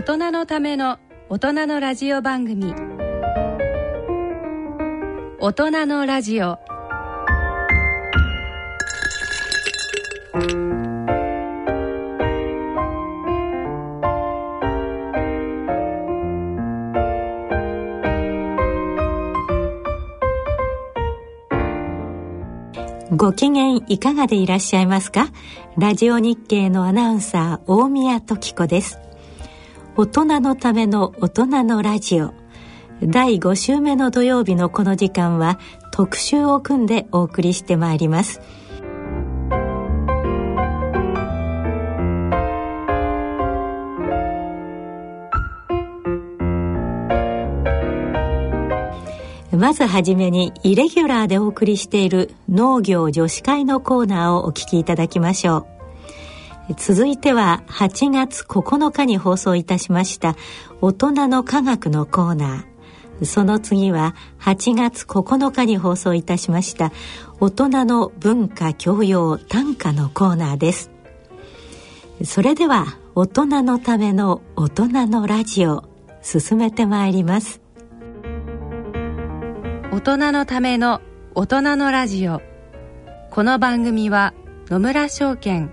大人のための大人のラジオ番組、大人のラジオ。ご機嫌いかがでいらっしゃいますか？ラジオ日経のアナウンサー大宮時子です。大人のための大人のラジオ、第5週目の土曜日のこの時間は特集を組んでお送りしてまいります。まずはじめに、イレギュラーでお送りしている農業女子会のコーナーをお聞きいただきましょう。続いては8月9日に放送いたしました大人の科学のコーナー。その次は8月9日に放送いたしました大人の文化教養短歌のコーナーです。それでは大人のための大人のラジオ、進めてまいります。大人のための大人のラジオ。この番組は野村証券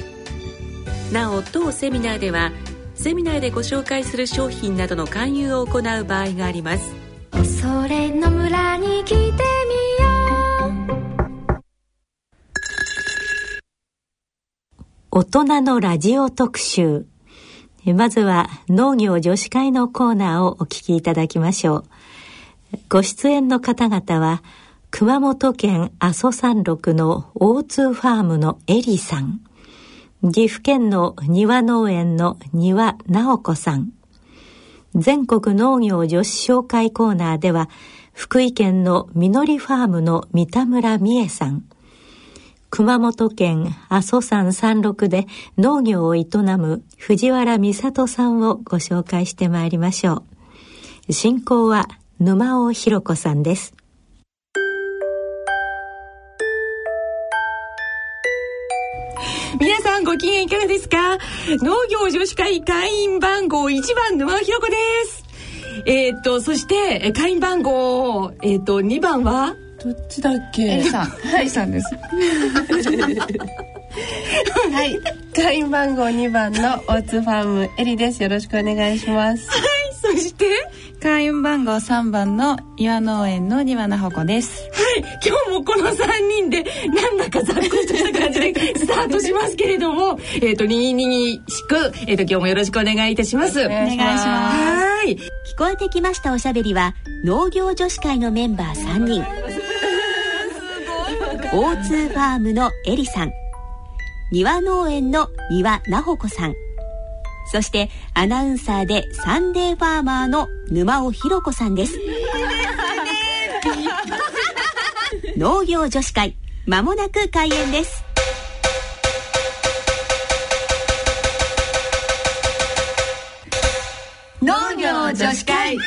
なお、当セミナーではセミナーでご紹介する商品などの勧誘を行う場合があります。それ野村に来てみよう。大人のラジオ特集。まずは農業女子会のコーナーをお聞きいただきましょう。ご出演の方々は熊本県阿蘇山麓の O2 ファームのエリさん、岐阜県の庭農園の庭直子さん、全国農業女子紹介コーナーでは福井県のみのりファームの三田村美恵さん、熊本県阿蘇山山麓で農業を営む藤原美里さんをご紹介してまいりましょう。進行は沼尾博子さんです。皆さんご機嫌いかがですか？農業女子会会員番号1番沼尾博子です。そして会員番号、2番はどっちだっけ？A さんです。はい、会員番号2番の大津ファームエリです。よろしくお願いします。はい、そして会員番号3番の岩農園の庭奈穂子です。はい、今日もこの3人でなんだかざっくりとした感じでスタートしますけれども、にぎにぎしく、今日もよろしくお願いいたします。お願いします。はい、聞こえてきましたおしゃべりは農業女子会のメンバー3人、O2 ファームのエリさん、庭農園の庭なほこさん、そしてアナウンサーでサンデーファーマーの沼尾ひろこさんです。いいですね。農業女子会、まもなく開演です。農業女子会。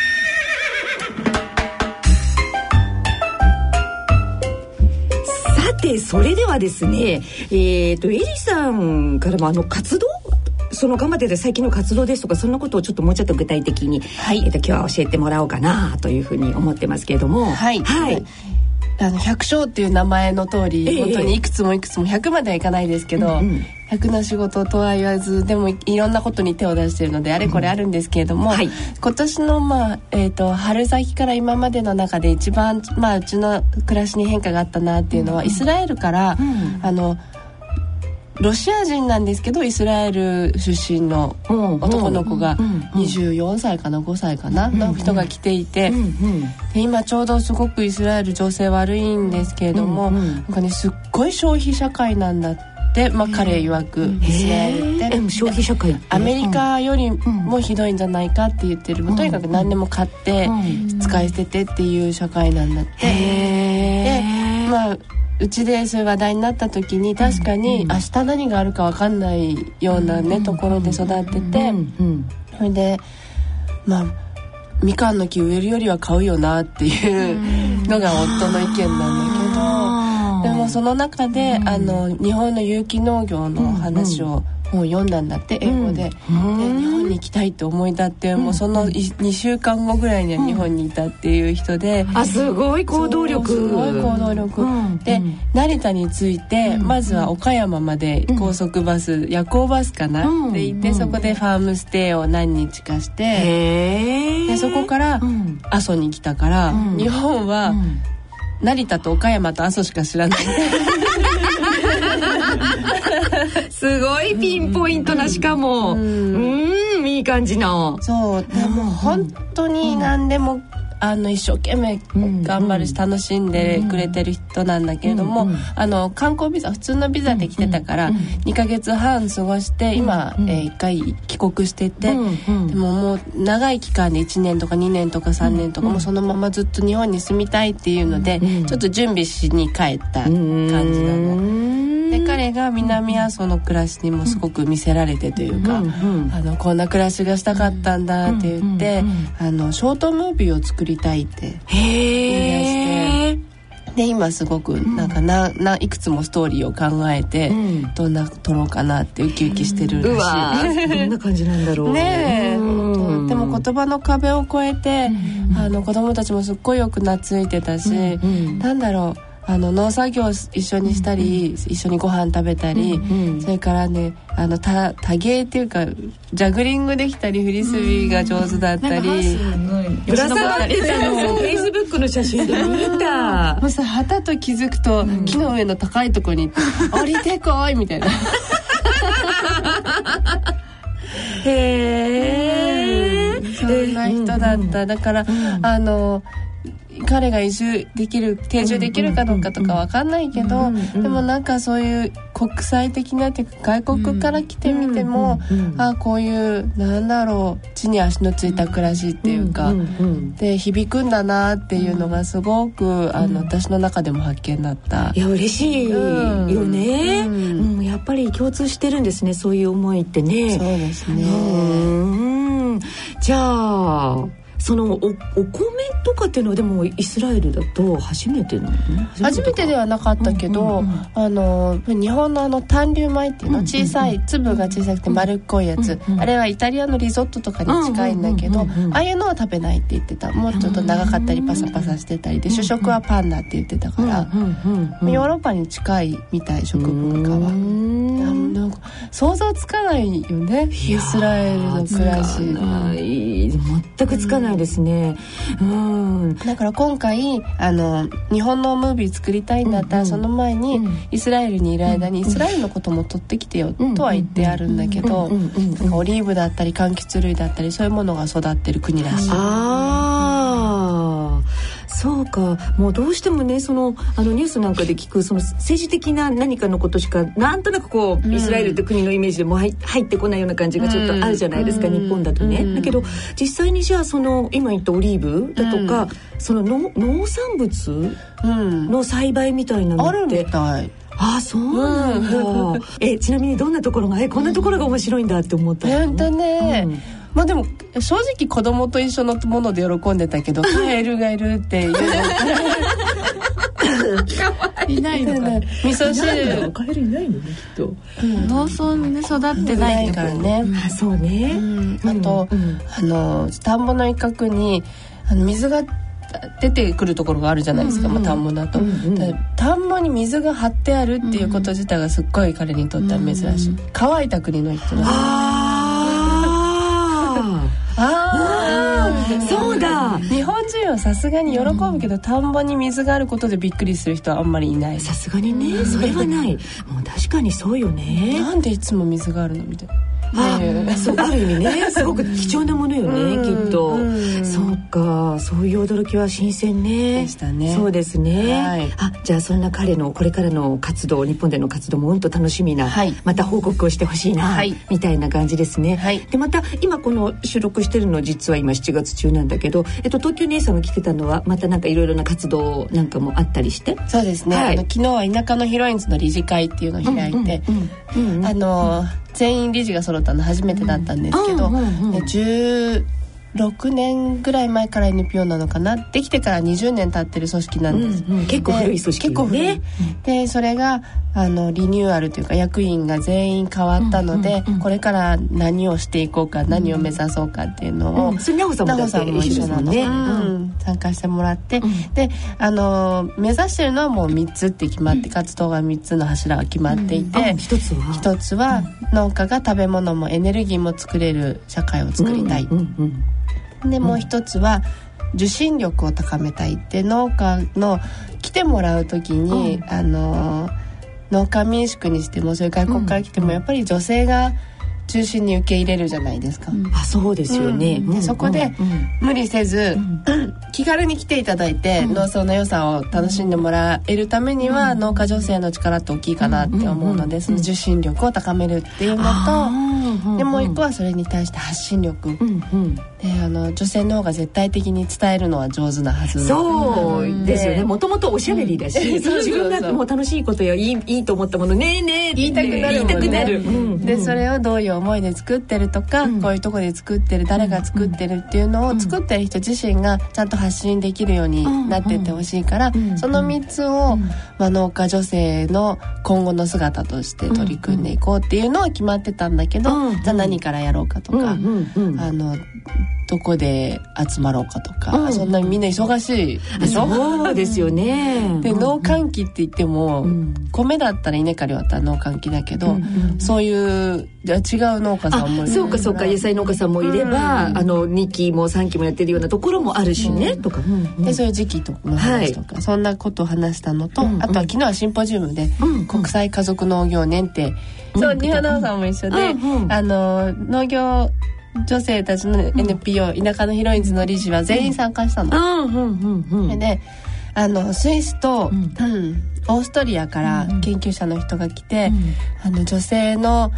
それではですね、エリさんからも活動、その頑張ってた最近の活動ですとか、そんなことをちょっともうちょっと具体的に、はい、今日は教えてもらおうかなというふうに思ってますけれども。はい、はい、百姓っていう名前の通り、本当にいくつもいくつも100まではいかないですけど、100の仕事とは言わず、でもいろんなことに手を出しているのであれこれあるんですけれども、はい、今年の、春先から今までの中で一番、うちの暮らしに変化があったなっていうのは、イスラエルから、ロシア人なんですけどイスラエル出身の男の子が24歳かな5歳かなの人が来ていて、で今ちょうどすごくイスラエル情勢悪いんですけれども、なんかね、すっごい消費社会なんだって、彼曰くイスラエルって消費社会アメリカよりもひどいんじゃないかって言ってる、とにかく何でも買って使い捨ててっていう社会なんだって。で、うちでそういう話題になった時に、確かに明日何があるか分かんないようなね、ところで育ってて、それでみかんの木植えるよりは買うよなっていうのが夫の意見なんだけど、でもその中で日本の有機農業の話を本読んだんだって、英語で。で、日本に行きたいと思い立って、もうその2週間後ぐらいには日本にいたっていう人で、すごい行動力、すごい行動力、で成田に着いて、まずは岡山まで高速バス、夜行バスかな、で行って、そこでファームステイを何日かして、でそこから阿蘇に来たから、日本は成田と岡山と阿蘇しか知らないすごいピンポイントな、しかもいい感じの、そうでも本当に何でも一生懸命頑張るし楽しんでくれてる人なんだけれども、観光ビザ、普通のビザで来てたから2ヶ月半過ごして、今1回帰国してて、でももう長い期間で1年とか2年とか3年とか、もうそのままずっと日本に住みたいっていうので、ちょっと準備しに帰った感じなので、彼が南阿蘇の暮らしにもすごく見せられてというか、こんな暮らしがしたかったんだって言って、ショートムービーを作りたいって言い出して、で今すごくなんかいくつもストーリーを考えて、どんな撮ろうかなってウキウキしてるらしい。どんな感じなんだろうね。でも言葉の壁を越えて、子供たちもすっごいよく懐いてたし、なんだろう、農作業一緒にしたり、一緒にご飯食べたり、それからね、多芸っていうか、ジャグリングできたり、フリスビーが上手だったり、ぶら下がってたのフェイスブックの写真で見たもうさ、旗と気づくと、木の上の高いとこに降りてこいみたいなへー、そんな人だった。だから彼が定住できるかどうかとか分かんないけど、でもなんかそういう国際的なっていうか、外国から来てみても、こういうなんだろう、地に足のついた暮らしっていうか、で響くんだなっていうのがすごく私の中でも発見だった。いや嬉しいよね、やっぱり共通してるんですね、そういう思いってね。そうですね。じゃあそのお米とかっていうのは、でもイスラエルだと初めてなのね。初めてではなかったけど、日本の短粒米っていうの、小さい粒が小さくて丸っこいやつ、あれはイタリアのリゾットとかに近いんだけど、ああいうのは食べないって言ってた。もうちょっと長かったりパサパサしてたりで、主食はパンだって言ってたから、ヨーロッパに近いみたい、食文化は。なんか想像つかないよね、イスラエルの暮らし。全くつかないですね。だから今回日本のムービー作りたいんだったら、その前にイスラエルにいる間にイスラエルのことも取ってきてよとは言ってあるんだけど、オリーブだったり柑橘類だったり、そういうものが育ってる国らしい。そうか。もうどうしてもね、ニュースなんかで聞く政治的な何かのことしか、なんとなくこうイスラエルって国のイメージでも入ってこないような感じがちょっとあるじゃないですか、日本だとね。だけど実際にじゃあ今言ったオリーブだとか、農産物の栽培みたいなのってあるみたい。ああ、そうなんだ。ちなみにどんなところがこんなところが面白いんだって思ったの？本当ね。でも正直子供と一緒のもので喜んでたけど、カエルがいるっていうのいないのかな。味噌汁カエルいないのね、きっと。農村で育ってないからね。あ、そうね。あと田んぼの一角に水が出てくるところがあるじゃないですか、うんうん、まあ、田んぼだと、うんうん、だ田んぼに水が張ってあるっていうこと自体がすっごい彼にとっては珍しい、うんうん、乾いた国の人なんです。そうだ、日本人はさすがに喜ぶけど、うん、田んぼに水があることでびっくりする人はあんまりいない。さすがにね、それはない。もう確かにそうよね。なんでいつも水があるのみたいな。そうある意味ね、すごく貴重なものよね、きっと。そうか、そういう驚きは新鮮ね。でしたね。そうですね、はい、あ、じゃあそんな彼のこれからの活動、日本での活動もうんと楽しみな、はい、また報告をしてほしいな、はい、みたいな感じですね、はい、でまた今この収録してるの実は今7月中なんだけど、東京姉さんが来てたのはまたなんかいろいろな活動なんかもあったりして。そうですね、はい、昨日は田舎のヒロインズの理事会っていうのを開いて、全員理事が揃ったの初めてだったんですけど、16年ぐらい前から NPO なのかな、できてから20年経ってる組織なんです、うんうん、結構古い組織、ね、結構古いで、それがリニューアルというか役員が全員変わったので、うんうんうん、これから何をしていこうか、何を目指そうかっていうのを、うん、それ奈穂さんも一緒なので、参加してもらって、うん、で目指してるのはもう3つって決まって、活動が3つの柱が決まっていて、1つは農家が食べ物もエネルギーも作れる社会を作りたい、でもう一つは受信力を高めたいって、農家の来てもらう時に、うん、農家民宿にしてもそれ外国から来てもやっぱり女性が中心に受け入れるじゃないですか、うん、あ、そうですよね、うん、でそこで無理せず、うん、気軽に来ていただいて、うん、農村の良さを楽しんでもらえるためには、うん、農家女性の力って大きいかなって思うので、その受信力を高めるっていうのと、うん、でもう一個はそれに対して発信力、うんうん、で女性の方が絶対的に伝えるのは上手なはず。そうですよね、もともとおしゃべりだし、うん、自分がもう楽しいことやいいと思ったものねえねえ言いたくなるもんね、言いたくなる、うん、でそれをどういう思いで作ってるとか、うん、こういうとこで作ってる、誰が作ってるっていうのを作ってる人自身がちゃんと発信できるようになってってほしいから、うんうん、その3つを、うん、農家女性の今後の姿として取り組んでいこうっていうのは決まってたんだけど、うん、じゃあ何からやろうかとか、うんうんうん、どこで集まろうかとか、うん、そんなみんな忙しいでしょ。そうですよね。で、農閑期って言っても、うん、米だったら稲刈り終わったら農閑期だけど、うん、そういう違う農家さんもいる。そうかそうか、野菜農家さんもいれば、うん、2期も3期もやってるようなところもあるしね、うん、とか、うん、でそういう時期とかの話とか、はい、そんなことを話したのと、うんうん、あとは昨日はシンポジウムで、うんうん、国際家族農業年って、うん、そう、丹羽奈緒さんも一緒で、うんうん、農業女性たちの NPO、うん、田舎のヒロインズの理事は全員参加したの、うんうんうん、でスイスと、うんうん、オーストリアから研究者の人が来て、うん、女性の、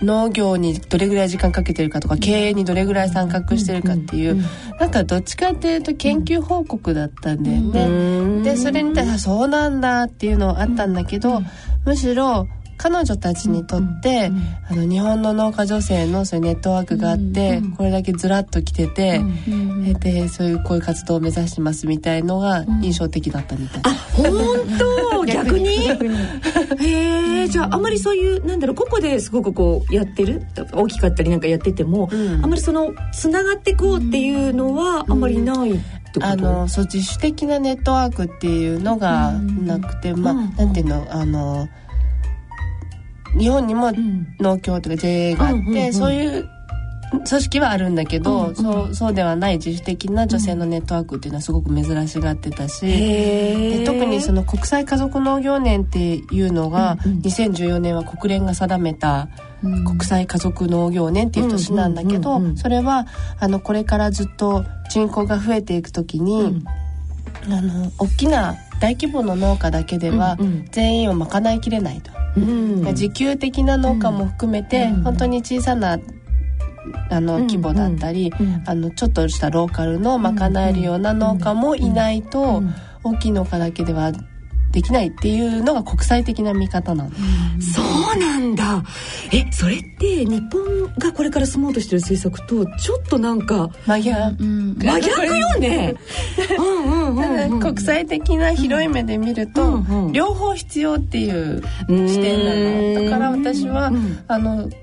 農業にどれぐらい時間かけてるかとか、経営にどれぐらい参画してるかっていう、なんかどっちかっていうと研究報告だったんだよね、うん、でそれに対してそうなんだっていうのあったんだけど、むしろ彼女たちにとって、うんうん、日本の農家女性のそういうネットワークがあって、うんうん、これだけずらっと来てて、うんうん、でそういうこういう活動を目指してますみたいのが印象的だったみたいな、うん、あ、本当逆にじゃああまりそういうなんだろう、個々ですごくこうやってる大きかったりなんかやってても、うん、あまりそのつながってこうっていうのはあまりない、うんうん、そう自主的なネットワークっていうのがなくて、うん、まあ、うん、なんていうの、日本にも農協とか JA があって、うんうんうんうん、そういう組織はあるんだけど、うんうん、そうではない自主的な女性のネットワークっていうのはすごく珍しがってたし、で特にその国際家族農業年っていうのが、うんうん、2014年は国連が定めた国際家族農業年っていう年なんだけど、それはこれからずっと人口が増えていくときに、うん、大きな大規模の農家だけでは全員を賄いきれないと、うん、自給的な農家も含めて、うん、本当に小さな規模だったり、うんうん、ちょっとしたローカルの賄えるような農家もいないと、うんうん、大きい農家だけではできないっていうのが国際的な見方なんです。そうそうなんだ。それって日本がこれから進もうとしてる政策とちょっとなんか真逆よね。国際的な広い目で見ると、うんうん、両方必要っていう視点なのだから私は、うん、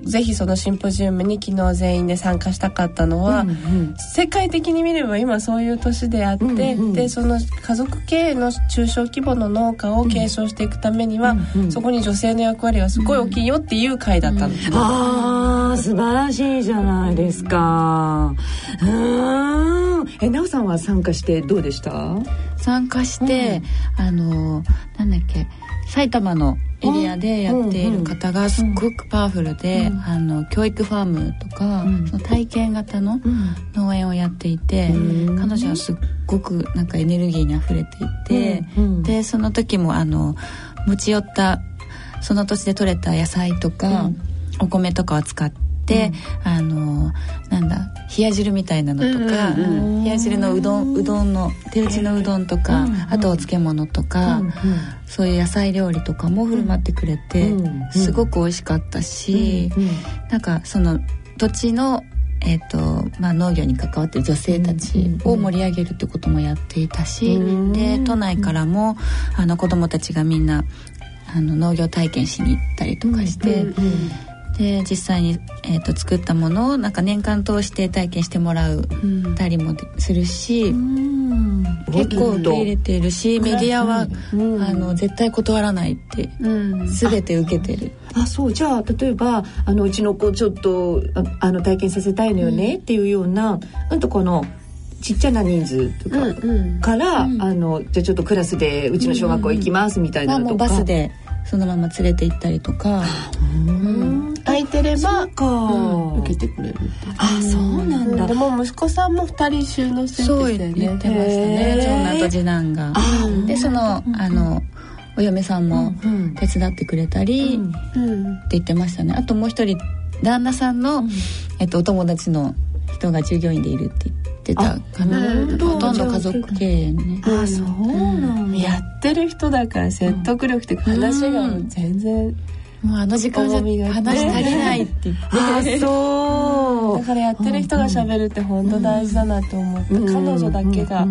ぜひそのシンポジウムに昨日全員で参加したかったのは、うんうん、世界的に見れば今そういう年であって、うんうん、でその家族経営の中小規模の農家を継承していくためには、うんうん、そこに女性の役割がすごい大きいよっていう会だったの、うんうん、あー素晴らしいじゃないですか。なおさんは参加してどうでした？参加して、うん、なんだっけ埼玉のエリアでやっている方がすごくパワフルで、うんうん、教育ファームとか、うん、その体験型の農園をやっていて、うん、彼女はすっごくなんかエネルギーにあふれていて、うんうん、でその時も持ち寄ったその年で採れた野菜とか、うん、お米とかを使って。でなんだ冷や汁みたいなのとか、うんうん、冷や汁のうどんの手打ちのうどんとか、あとお漬物とか、うんうん、そういう野菜料理とかも振る舞ってくれて、うんうん、すごく美味しかったし、うんうん、なんかその土地の、農業に関わってる女性たちを盛り上げるってこともやっていたし、うんうん、で都内からも子どもたちがみんな農業体験しに行ったりとかして。うんうんうんで実際に、作ったものをなんか年間通して体験してもらうたりもするし、うん、結構受け入れているし、メディアは、うん、絶対断らないって、うん、全て受けてる。あそうじゃあ例えばうちの子ちょっと体験させたいのよねっていうような、うん、とこのちっちゃな人数とかから、うんうん、じゃあちょっとクラスでうちの小学校行きますみたいなのとか、バスでそのまま連れて行ったりとか、うん、空いてれば受けてくれる。あ、そうなんだ。でも息子さんも2人就農してるって言ってましたね。長男と次男が。でそのお嫁さんも手伝ってくれたりって言ってましたね。あともう一人旦那さんの、お友達の人が従業員でいるって言って。ほとんど家族経営ね。あ、そうなの。やってる人だから説得力って話が全然もう時間じゃ話足りないって言ってそうだからやってる人が喋るって本当大事だなと思って、彼女だけが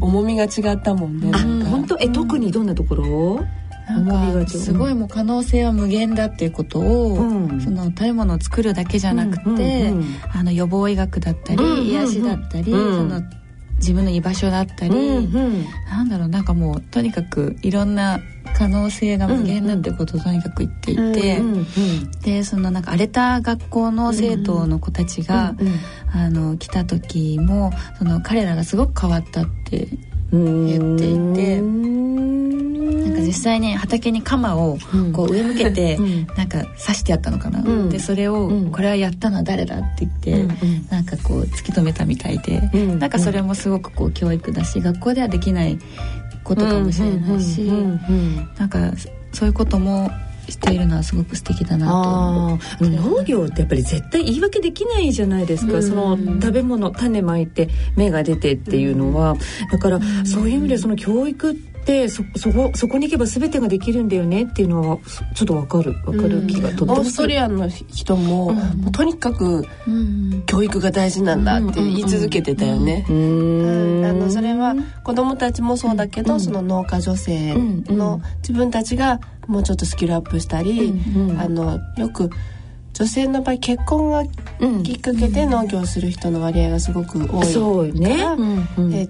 重みが違ったもんね。本当特にどんなところ？なんかすごいもう可能性は無限だっていうことを、その食べ物を作るだけじゃなくて、予防医学だったり癒しだったり、その自分の居場所だったり、なんだろうなんかもうとにかくいろんな可能性が無限だってことをとにかく言っていて、でそのなんか荒れた学校の生徒の子たちが来た時もその彼らがすごく変わったって言っていて。実際に畑に鎌をこう上向けてなんか刺してやったのかな、でそれをこれはやったのは誰だって言ってなんかこう突き止めたみたいで、なんかそれもすごくこう教育だし学校ではできないことかもしれないし、なんかそういうこともしているのはすごく素敵だなと思う。農業ってやっぱり絶対言い訳できないじゃないですか、その食べ物種まいて芽が出てっていうのは。だからそういう意味でその教育ってで そこに行けば全てができるんだよねっていうのはちょっと分かる気がとって、オーストリアの人も、もうとにかく教育が大事なんだって言い続けてたよね。それは子どもたちもそうだけど、その農家女性の自分たちがもうちょっとスキルアップしたり、よく女性の場合結婚がきっかけで農業をする人の割合がすごく多いか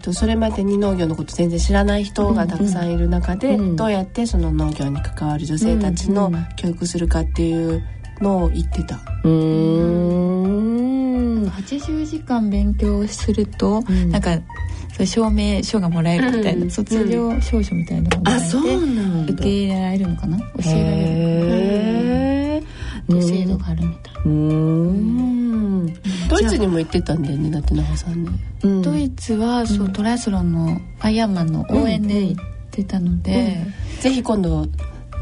ら、それまでに農業のこと全然知らない人がたくさんいる中で、どうやってその農業に関わる女性たちの教育するかっていうのを言ってた。80時間勉強すると、なんか証明書がもらえるみたいな、卒業証書みたいなのがもらえて受け入れられるのかな、教えられるのかな制度があるみたいな。ドイツにも行ってたんだよね、だって長さんね。ドイツはそう、トライアスロンのアイアンマンの応援で行ってたので、ぜひ今度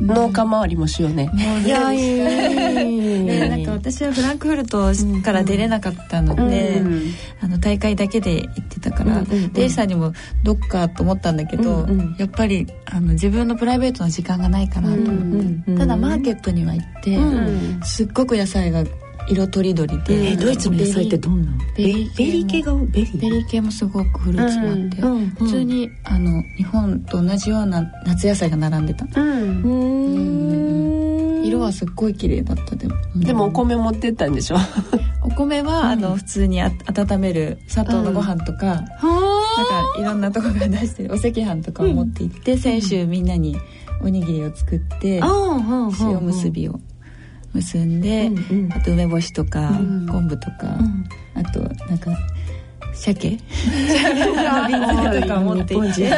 農家周りもしようね。いやいやいやなんか私はフランクフルトから出れなかったので、うん、大会だけで行ってたから、うんうん、でエリさんにもどっかと思ったんだけど、うんうん、やっぱり自分のプライベートの時間がないかなと思って、うんうん、ただマーケットには行って、うん、すっごく野菜が色とりどりで、ドイツの野菜ってどんなベリー系もすごくフルーツもあって、うんうん、普通に日本と同じような夏野菜が並んでた、うんうん、色はすっごい綺麗だったでもお米持ってったんでしょお米は普通に温める砂糖のご飯とか、うん、なんかいろんなとこが出してるお赤飯とかを持って行って、うん、先週みんなにおにぎりを作って、うん、塩結びを結んで、うんうん、あと梅干しとか、うん、昆布とか、うん、あとなんか鮭とか持っていって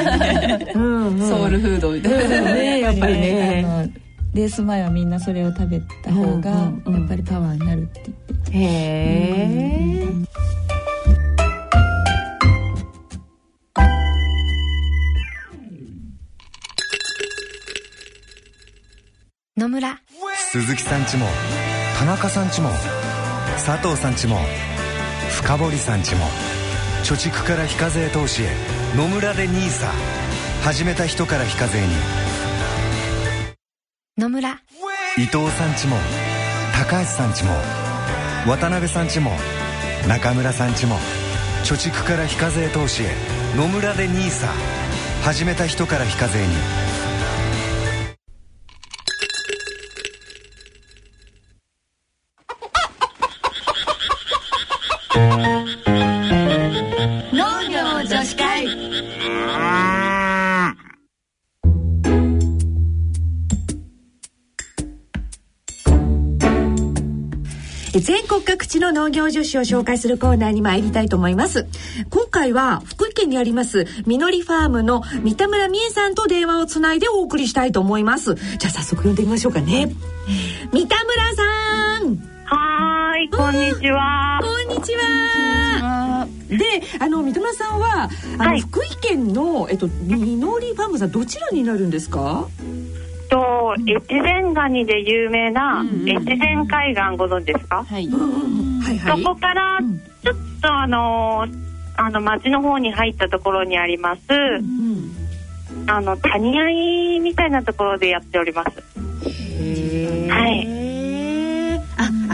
ソウルフードみたいなねやっぱりねレース前はみんなそれを食べた方がやっぱりパワーになるって言って、へー、うん、野村、鈴木さんちも田中さんちも佐藤さんちも深堀さんちも貯蓄から非課税投資へ、野村でNISA始めた人から非課税に、野村、伊藤さんちも高橋さんちも渡辺さんちも中村さんちも貯蓄から非課税投資へ、野村でNISA始めた人から非課税に。全国各地の農業女子を紹介するコーナーに参りたいと思います。今回は福井県にありますみのりファームの三田村美恵さんと電話をつないでお送りしたいと思います。じゃあ早速呼んでみましょうかね。三田村さん、はい、こんにちは。こんにちは。で、三田村さんははい、福井県の、みのりファームさん、どちらになるんですか？越前ガニで有名な越前海岸、ご存知ですか？はいはいはい、そこからちょっと町の方に入ったところにあります、うん、谷合みたいなところでやっております。へー、はい、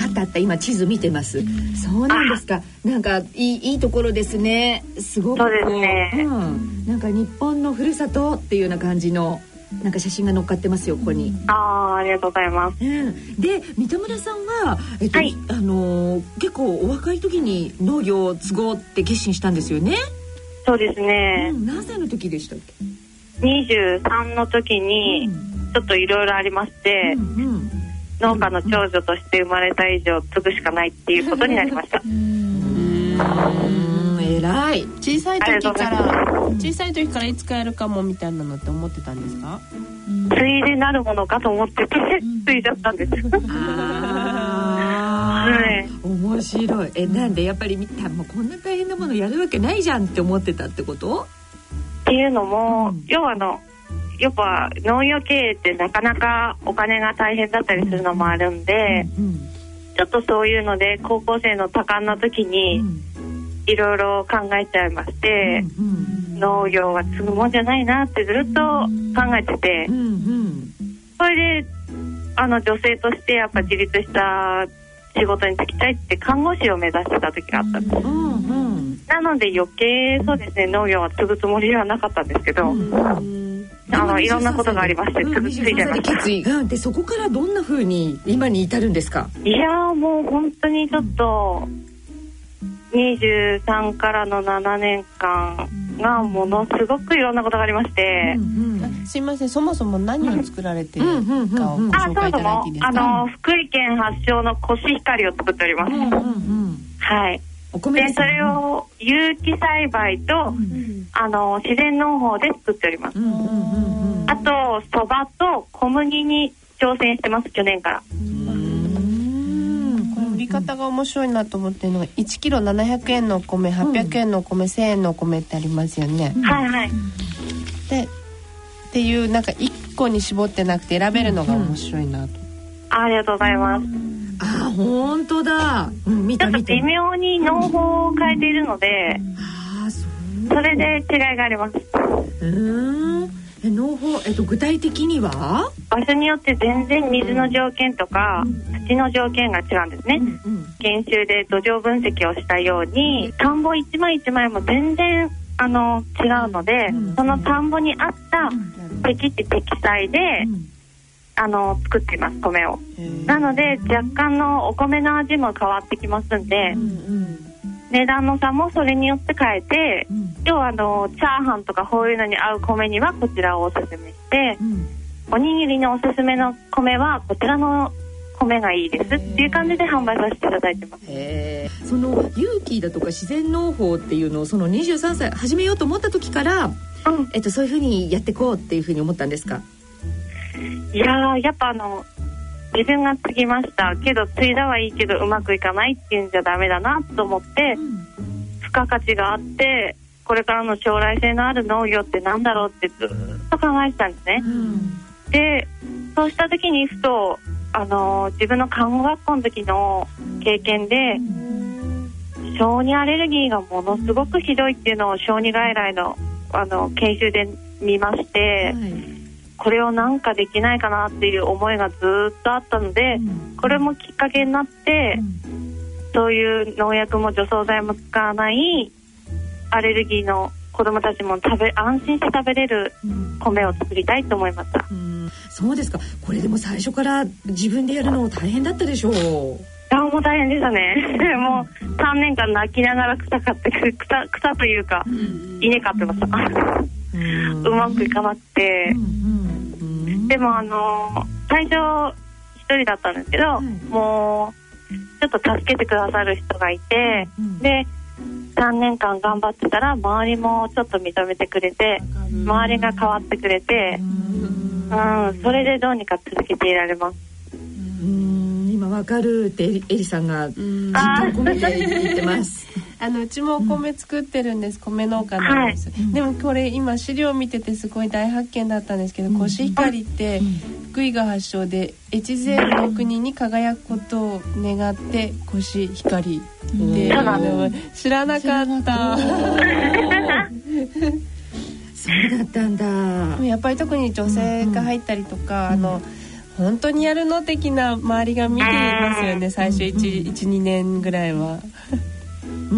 あった今地図見てます。そうなんですか。なんかいいところですね。すごくそうですね、うん、なんか日本のふるさとっていうような感じのなんか写真が載っかってますよ、ここに。ありがとうございます、うん、で三田村さんは、はい、結構お若い時に農業を継ごうって決心したんですよね。そうですね、うん、何歳の時でしたっけ？23の時に、うん、ちょっといろいろありまして、うんうん、農家の長女として生まれた以上継ぐしかないっていうことになりました。偉い。小さい時からいつかやるかもみたいなのって思ってたんですか？ついでなるものかと思っててついちゃったんです。あ、はい、面白い。なんでやっぱりもうこんな大変なものやるわけないじゃんって思ってたってこと？っていうのも、うん、要はやっぱ農業経営ってなかなかお金が大変だったりするのもあるんで、うんうん、ちょっとそういうので高校生の多感な時に、うん、いろいろ考えちゃいまして、うんうん、農業は継ぐもんじゃないなってずっと考えてて、うんうん、それで女性としてやっぱ自立した仕事に就きたいって看護師を目指してた時があったんです、うんうん、なので余計そうですね、農業は継ぐつもりはなかったんですけど、うんうん、いろんなことがありまして継ぎついちゃいました、うん、決意があって、そこからどんな風に今に至るんですか？いやもう本当にちょっと、うん、23からの7年間がものすごくいろんなことがありまして、うんうん、すいません、そもそも何を作られているかをご紹介いただいていいですか？福井県発祥のコシヒカリを作っております、うんうんうん、はい。お米でそれを有機栽培と、うん、自然農法で作っております、うんうんうん、あとそばと小麦に挑戦してます、去年から。売り方が面白いなと思ってるのが、1キロ700円のお米、800円のお米、1000円のお米ってありますよね、うん、はいはい、でっていうなんか1個に絞ってなくて選べるのが面白いなと、うん、ありがとうございます。あ、本当だ、うん、見た見た。微妙に農法を変えているので、うん、あ、そう、それで違いがあります。農法、具体的には場所によって全然水の条件とか、うん、土の条件が違うんですね、うんうん、研修で土壌分析をしたように田んぼ一枚一枚も全然違うので、うん、その田んぼに合った適材で、うん、作っています米を。なので若干のお米の味も変わってきますんで、うんうん、値段の差もそれによって変えて、うん、要はチャーハンとかこういうのに合う米にはこちらをおすすめして、うん、おにぎりのおすすめの米はこちらの米がいいですっていう感じで販売させていただいてます。その有機だとか自然農法っていうのをその23歳始めようと思った時から、うん、そういう風にやっていこうっていう風に思ったんですか？いやー、やっぱ自分が継ぎましたけど継いだはいいけどうまくいかないっていうんじゃダメだなと思って、うん、付加価値があってこれからの将来性のある農業ってなんだろうってずっと考えてたんですね、うん、でそうした時にふと自分の看護学校の時の経験で小児アレルギーがものすごくひどいっていうのを小児外来の、研修で見まして、はい、これをなんかできないかなっていう思いがずっとあったので、うん、これもきっかけになって、うん、そういう農薬も除草剤も使わないアレルギーの子どもたちも安心して食べれる米を作りたいと思いました、うんうん。そうですか。これでも最初から自分でやるの大変だったでしょう？もう大変でしたねもう3年間泣きながら草というか、うん、稲買ってましたうんうまくいかなくて、うんうんうん、でも最初一人だったんですけど、うん、もうちょっと助けてくださる人がいて、うん、で3年間頑張ってたら周りもちょっと認めてくれて、うん、周りが変わってくれて、うんうん、それでどうにか続けていられます。今わかるってエリさんがずっとお米で言ってますうちもお米作ってるんです、うん、米農家なんです、はい、でもこれ今資料見ててすごい大発見だったんですけど、うん、コシヒカリって福井が発祥で HSAM の国に輝くことを願ってコシヒカリって知らなかったそうだったんだ。やっぱり特に女性が入ったりとか、うんうん、本当にやるの的な周りが見ていますよね。最初 1,2 年ぐらいはうん、う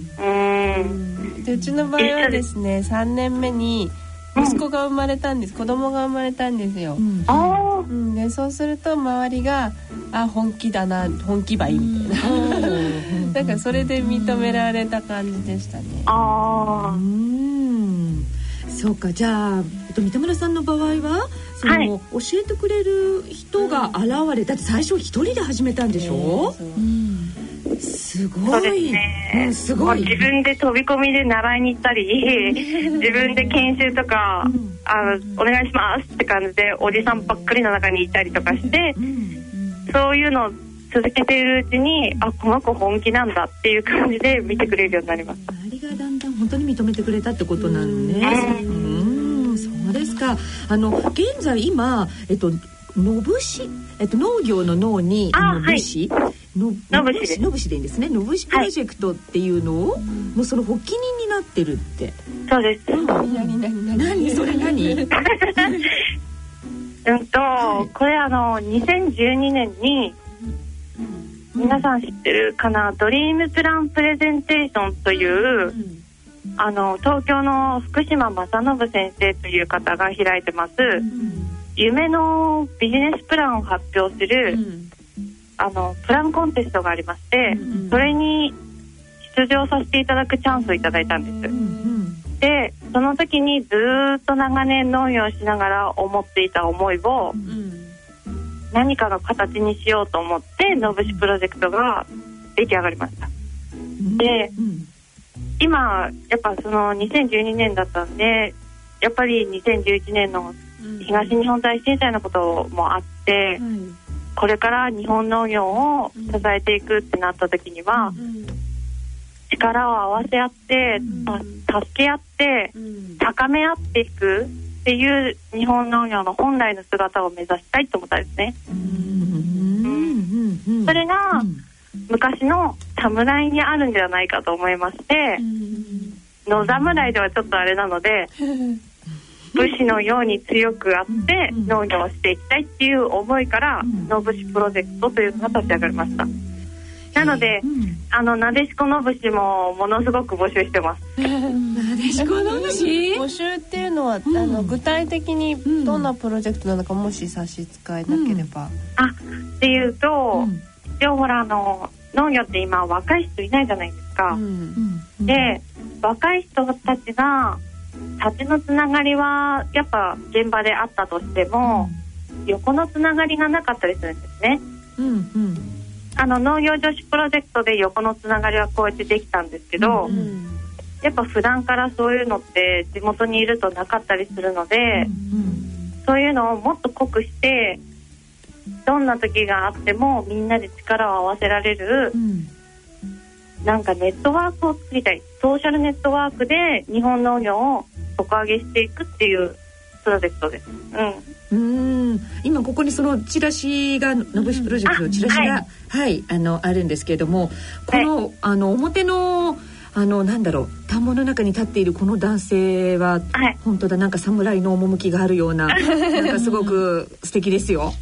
ん、でうちの場合はですね3年目に息子が生まれたんです、うん、子供が生まれたんですよ、うんうん、でそうすると周りがあ本気だな本気ばいいみたいな、うん、なんかそれで認められた感じでしたね。ああ、そうか。じゃあ、三田村さんの場合はその、はい、教えてくれる人が現れ、だって最初一人で始めたんでしょ、うん、すごい。そうですね、うん、すごい。自分で飛び込みで習いに行ったり自分で研修とか、うん、お願いしますって感じでおじさんばっかりの中にいたりとかして、うん、そういうのを続けているうちに、あ、この子本気なんだっていう感じで見てくれるようになります。周りがだんだん本当に認めてくれたってことなのね。うん、そうですか。現在今のぶし、農業の農にのぶし、はい、のぶしでいいんですね。のぶしプロジェクトっていうのを、はい、もうその発起人になってるって。そうです。何それ何はい、これ2012年に皆さん知ってるかな、ドリームプランプレゼンテーションという、うん、東京の福島正信先生という方が開いてます、うん、夢のビジネスプランを発表する、うん、プランコンテストがありまして、うん、それに出場させていただくチャンスをいただいたんです、うんうん、でその時にずっと長年農業をしながら思っていた思いを、うん、何かの形にしようと思ってのぶしプロジェクトが出来上がりました。で、今やっぱその2012年だったんで、やっぱり2011年の東日本大震災のこともあって、うん、これから日本農業を支えていくってなった時には、うん、力を合わせ合って、助け合って、高め合っていくっていう日本農業の本来の姿を目指したいと思ったんですね。それが昔の侍にあるんじゃないかと思いまして、野侍ではちょっとあれなので武士のように強くあって農業をしていきたいっていう思いから野武士プロジェクトというのが立ち上がりました。なので、なでしこのぶしもものすごく募集してます。なでしこのぶし募集っていうのは、具体的にどんなプロジェクトなのか、もし差し支えなければ、っていうと、一応ほら農業って今若い人いないじゃないですか、で若い人たちが縦のつながりはやっぱ現場であったとしても、横のつながりがなかったりするんですね。農業女子プロジェクトで横のつながりはこうやってできたんですけど、やっぱ普段からそういうのって地元にいるとなかったりするので、そういうのをもっと濃くして、どんな時があってもみんなで力を合わせられる、なんかネットワークを作りたい、ソーシャルネットワークで日本農業を底上げしていくっていうプロジェクトです。今ここにそのチラシが、野武士プロジェクトのチラシが、あるんですけれども、この、表のなんだろう、田んぼの中に立っているこの男性は、本当だ、なんか侍の趣があるような、なんかすごく素敵ですよ。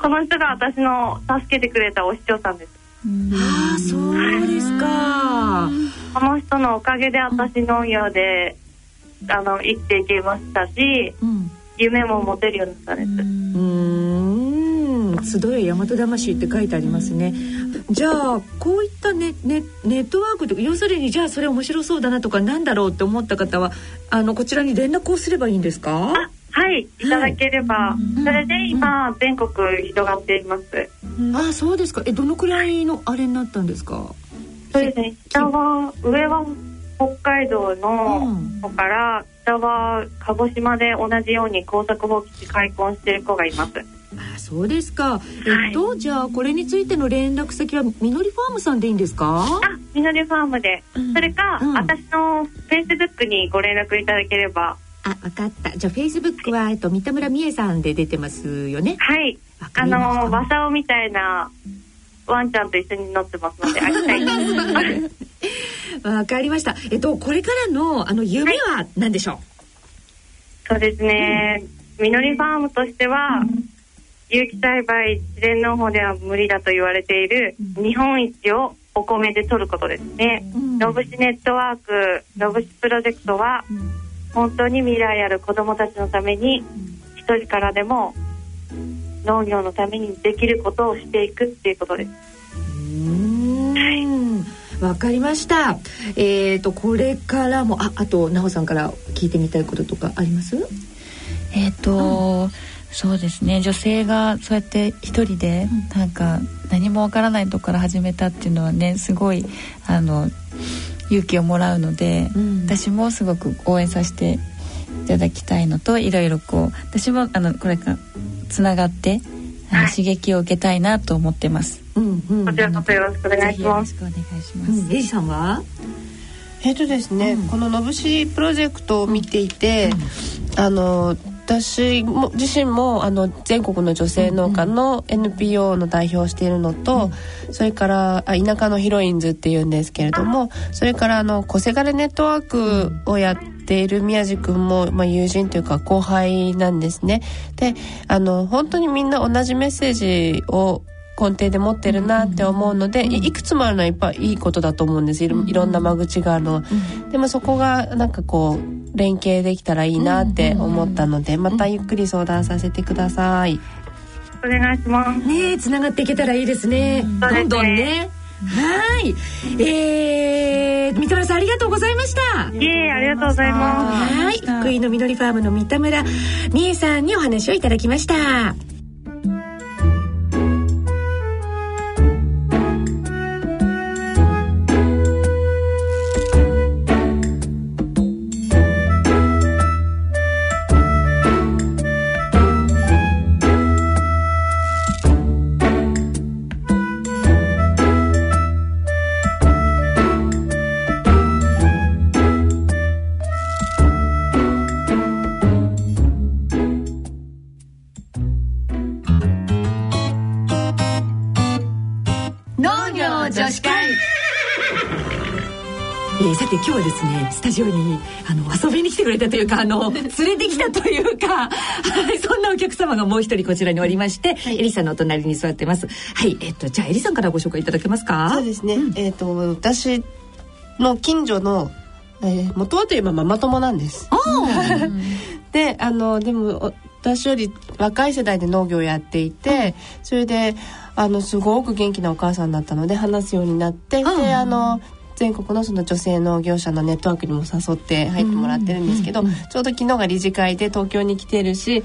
この人が私の助けてくれたお市長さんです。ああ、そうですか。この人のおかげで私農業で生きていけましたし、夢も持てるようになったんです。集え大和魂って書いてありますね。じゃあこういったネットワークとか、要するに、じゃあそれ面白そうだなとか、なんだろうって思った方はこちらに連絡をすればいいんですか？はい、いただければ、それで今全国広がっています。あ、そうですか。どのくらいのあれになったんですか？そうですね、上は北海道の子から、下は鹿児島で同じように耕作放棄地開墾している子がいます。あ、そうですか。じゃあこれについての連絡先はみのりファームさんでいいんですか？みのりファームで、それか、私の Facebook にご連絡いただければ。あ、分かった。じゃあ Facebook は、三田村美恵さんで出てますよね。はい、和竿みたいなワンちゃんと一緒に乗ってますので会いたい。わかりました。これからの夢は何でしょう？そうですね、みのりファームとしては、有機栽培自然農法では無理だと言われている日本一をお米で取ることですね。野武士ネットワーク、野武士プロジェクトは、本当に未来ある子どもたちのために、一人からでも農業のためにできることをしていくっていうことです。わかりました。これからも、あと奈穂さんから聞いてみたいこととかあります？そうですね、女性がそうやって一人で、なんか何もわからないとこから始めたっていうのはね、すごい勇気をもらうので、私もすごく応援させていただきたいのと、いろいろこう私もこれからつながって刺激を受けたいなと思ってます。こちらこそよろしくお願いします。エイジさんは？ですね、この野武士プロジェクトを見ていて、私自身も全国の女性農家の NPO の代表をしているのと、それから田舎のヒロインズっていうんですけれども、それからこせがれネットワークをやっている宮地くんも、友人というか後輩なんですね。で、本当にみんな同じメッセージを根底で持ってるなって思うので、いくつもあるのはやっぱいいことだと思うんです。いろんな間口があるの、でもそこがなんかこう連携できたらいいなって思ったので、またゆっくり相談させてください。お願いしますね。つながっていけたらいいですね、どんどんね。はい、三田村さん、ありがとうございました。ありがとうございます。はい、福井のみのりファームの三田村美恵さんにお話をいただきました。女子会。さて今日はですねスタジオに遊びに来てくれたというか連れてきたというか、はい、そんなお客様がもう一人こちらにおりまして、はい、エリさんのお隣に座ってます。はい、じゃあエリさんからご紹介いただけますか。そうですね、私の近所の、元はといえばママ友なんです。で、でも私より若い世代で農業をやっていて、うん、それですごく元気なお母さんだったので話すようになって、うん、で全国のその女性農業者のネットワークにも誘って入ってもらってるんですけど、うんうんうん、ちょうど昨日が理事会で東京に来てるし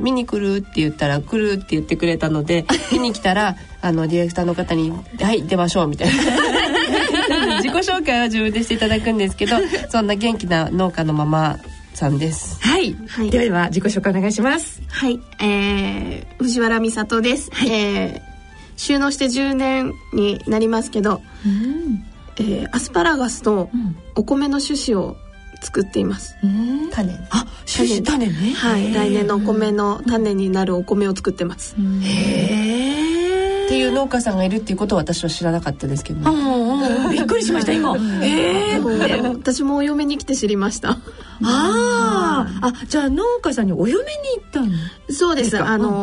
見に来るって言ったら来るって言ってくれたので見に来たらディレクターの方にはい出ましょうみたいな自己紹介は自分でしていただくんですけどそんな元気な農家のママさんです。はい、はい、では自己紹介お願いします。はい、藤原美里です。はい、就農して10年になりますけど、うんアスパラガスとお米の種子を作っています。うん、種種子種ね。はい、来年のお米の種になるお米を作ってます。っていう農家さんがいるっていうことを私は知らなかったですけど、ね、びっくりしました今私もお嫁に来て知りました。じゃあ農家さんにお嫁に行ったの。そうです。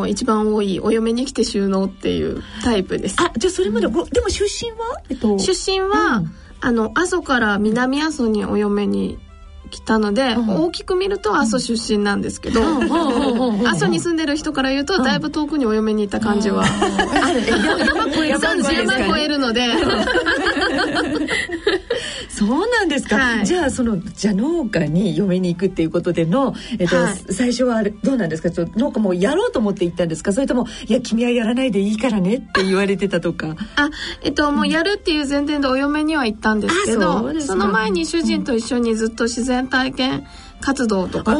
一番多いお嫁に来て就農っていうタイプです。じゃあそれまで、でも出身は、出身は、阿蘇から南阿蘇にお嫁に来たので、大きく見ると阿蘇出身なんですけど、阿蘇に住んでる人から言うとだいぶ遠くにお嫁に行った感じはある。山越えるのでそうなんですか。はい、じゃあ農家に嫁に行くっていうことでの、はい、最初はどうなんですか。ちょっと農家もやろうと思って行ったんですか、それともいや君はやらないでいいからねって言われてたとか。もうやるっていう前提でお嫁には行ったんですけど、その前に主人と一緒にずっと自然体験活動とか、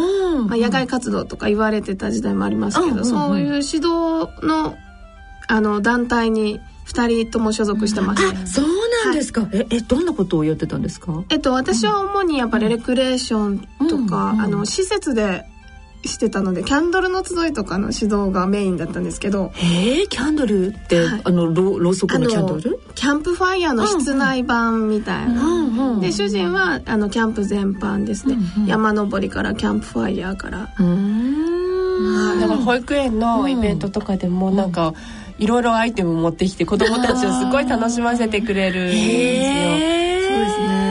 野外活動とか言われてた時代もありますけど、そういう指導の、団体に2人とも所属してました。そうなんですか。どんなことをやってたんですか。私は主にやっぱりレクレーションとか、施設でしてたのでキャンドルの集いとかの指導がメインだったんですけど。キャンドルって、はい、ろうそくのキャンドル、キャンプファイヤーの室内版みたいな、で主人はキャンプ全般ですね、山登りからキャンプファイヤーからなんか保育園のイベントとかでもなんか、いろいろアイテム持ってきて子どもたちをすごい楽しませてくれるんですよ。そうですね。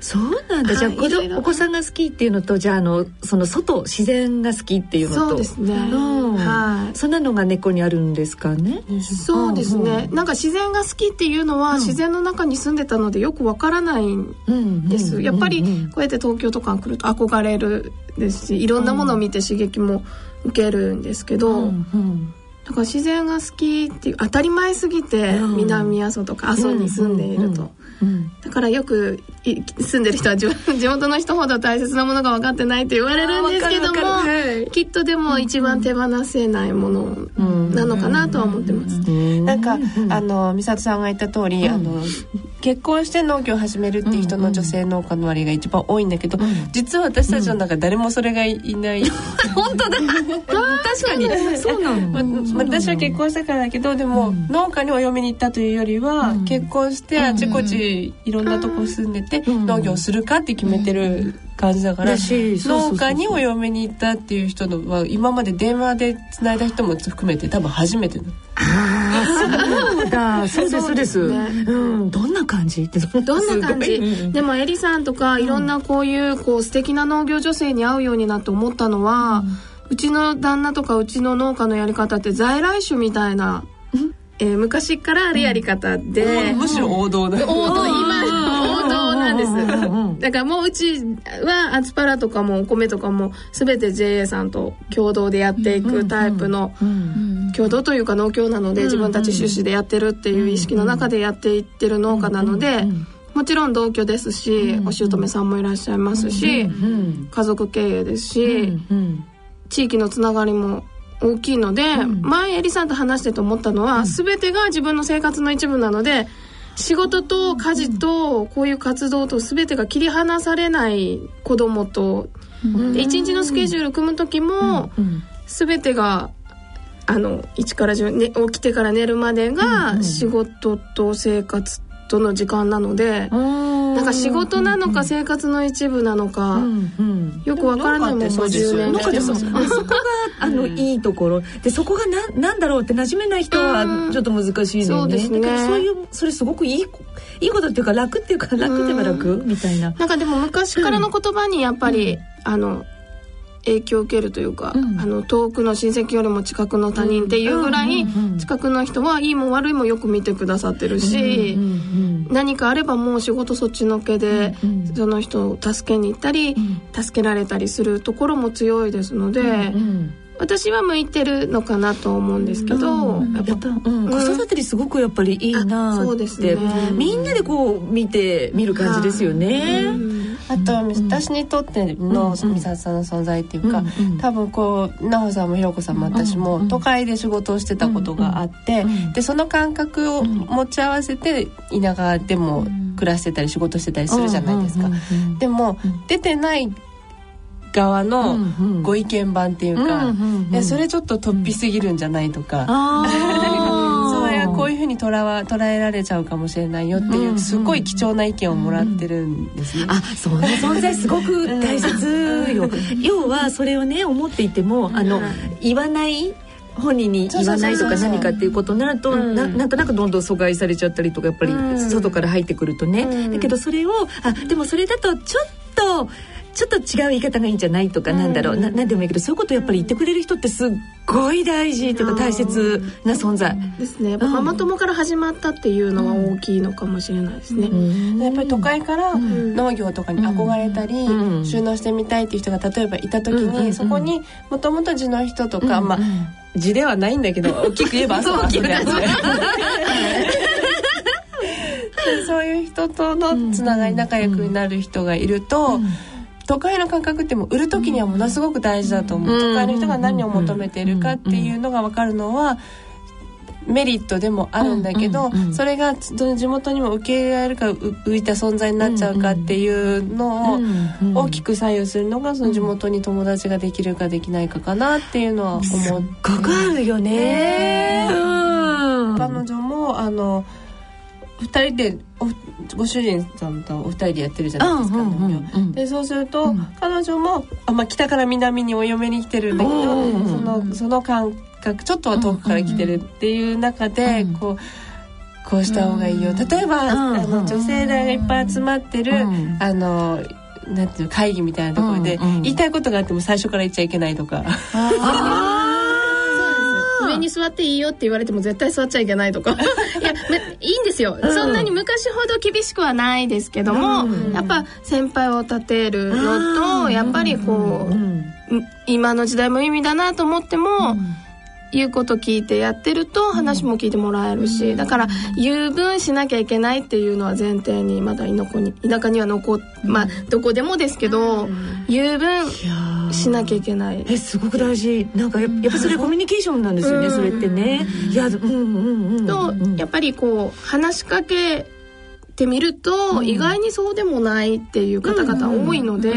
そうなんだ。じゃあお子さんが好きっていうのと、じゃあその外自然が好きっていうのと、そうですね、そんなのが根っこにあるんですかね。そうですね。なんか自然が好きっていうのは、自然の中に住んでたのでよくわからないんです。やっぱりこうやって東京とかに来ると憧れるですし、いろんなものを見て刺激も受けるんですけど、だから自然が好きっていう当たり前すぎて、南阿蘇とか阿蘇に住んでいると、だからよく住んでる人は地元の人ほど大切なものが分かってないって言われるんですけども、きっとでも一番手放せないものなのかなとは思ってます。なんか美里さんが言った通り、結婚して農業を始めるっていう人の女性農家の割が一番多いんだけど、実は私たちの中誰もそれがいない本当だ確かにそうなの。私は結婚したからだけど、でも農家にお嫁に行ったというよりは、結婚してあちこちいろんなとこ住んでて農業するかって決めてる感じだから、農家にお嫁に行ったっていう人のは今まで電話でつないだ人も含めて多分初めての。そうだそうですそうです、どんな感じってどんな感じでもエリさんとかいろんなこういう素敵な農業女性に会うようになって思ったのは、うちの旦那とかうちの農家のやり方って在来種みたいな、昔からあるやり方で、むしろ王道だ、今王道なんです。だからもううちはアスパラとかもお米とかも全て JA さんと共同でやっていくタイプの、共同というか農協なので自分たち種子でやってるっていう意識の中でやっていってる農家なので、もちろん同居ですし、お姑さんもいらっしゃいますし、家族経営ですし、地域のつながりも大きいので、前エリさんと話してと思ったのは、全てが自分の生活の一部なので、仕事と家事とこういう活動と全てが切り離されない子供と、一日のスケジュール組む時も全てが1から10、ね、起きてから寝るまでが仕事と生活との時間なので、なんか仕事なのか生活の一部なのか、よくわからないもん50年来てますよね。そこがいいところで、そこが なんだろうって馴染めない人はちょっと難しいのよね。そうですね。だからそれすごくいいことっていうか、楽っていうか、楽でも楽みたいな。なんかでも昔からの言葉にやっぱり、影響を受けるというか、遠くの親戚よりも近くの他人っていうぐらい、近くの人はいいも悪いもよく見てくださってるし、何かあればもう仕事そっちのけで、その人を助けに行ったり、助けられたりするところも強いですので、私は向いてるのかなと思うんですけど、子育てにすごくやっぱりいいなって、そうですね、みんなでこう見る感じですよね。あと私にとっての美里さんの存在っていうか、多分こう奈穂さんもひろこさんも私も都会で仕事をしてたことがあって、でその感覚を持ち合わせて田舎でも暮らしてたり仕事してたりするじゃないですか。でも出てない側のご意見番っていうか、それちょっと突飛すぎるんじゃないとか、こういうふうに捉えられちゃうかもしれないよっていう、すごい貴重な意見をもらってるんですね。その存在すごく大切よ。要はそれをね、思っていても言わない、本人に言わないとか何かっていうことになると、なんとなくどんどん阻害されちゃったりとか、やっぱり外から入ってくるとね、だけどそれをでもそれだとちょっと違う言い方がいいんじゃないとか、なんだろう、なんでもいいけど、そういうことをやっぱり言ってくれる人ってすっごい大事というか、大切な存在ですね。やっぱママ友から始まったっていうのは大きいのかもしれないですね。やっぱり都会から農業とかに憧れたり、収納してみたいっていう人が例えばいた時に、そこにもともと地の人とか、地ではないんだけど大きく言えば遊びみたいなそういう人とのつながり、仲良くなる人がいると、都会の感覚ってもう売る時にはものすごく大事だと思う。都会の人が何を求めているかっていうのが分かるのはメリットでもあるんだけど、それが地元にも受け入れられるか、浮いた存在になっちゃうかっていうのを大きく左右するのが、その地元に友達ができるかできないかかなっていうのは思って。すっごくあるよね。彼女も2人でご主人さんとお二人でやってるじゃないですか、でそうすると、彼女も北から南にお嫁に来てるんだけど、その感覚ちょっとは遠くから来てるっていう中で、こうした方がいいよ、例えば、女性代がいっぱい集まってる、なんていう会議みたいなところで、言いたいことがあっても最初から言っちゃいけないとか上に座っていいよって言われても絶対座っちゃいけないとかいいんですよ、そんなに昔ほど厳しくはないですけども、やっぱ先輩を立てるのと、やっぱりこう、今の時代も意味だなと思っても、言うこと聞いてやってると話も聞いてもらえるし、だから言う分しなきゃいけないっていうのは前提に、まだ田舎にはどこでもですけど、言う分しなきゃいけない、すごく大事。なんかやっぱそれコミュニケーションなんですよね、それってね。いや、とやっぱりこう話しかけてみると、意外にそうでもないっていう方々多いので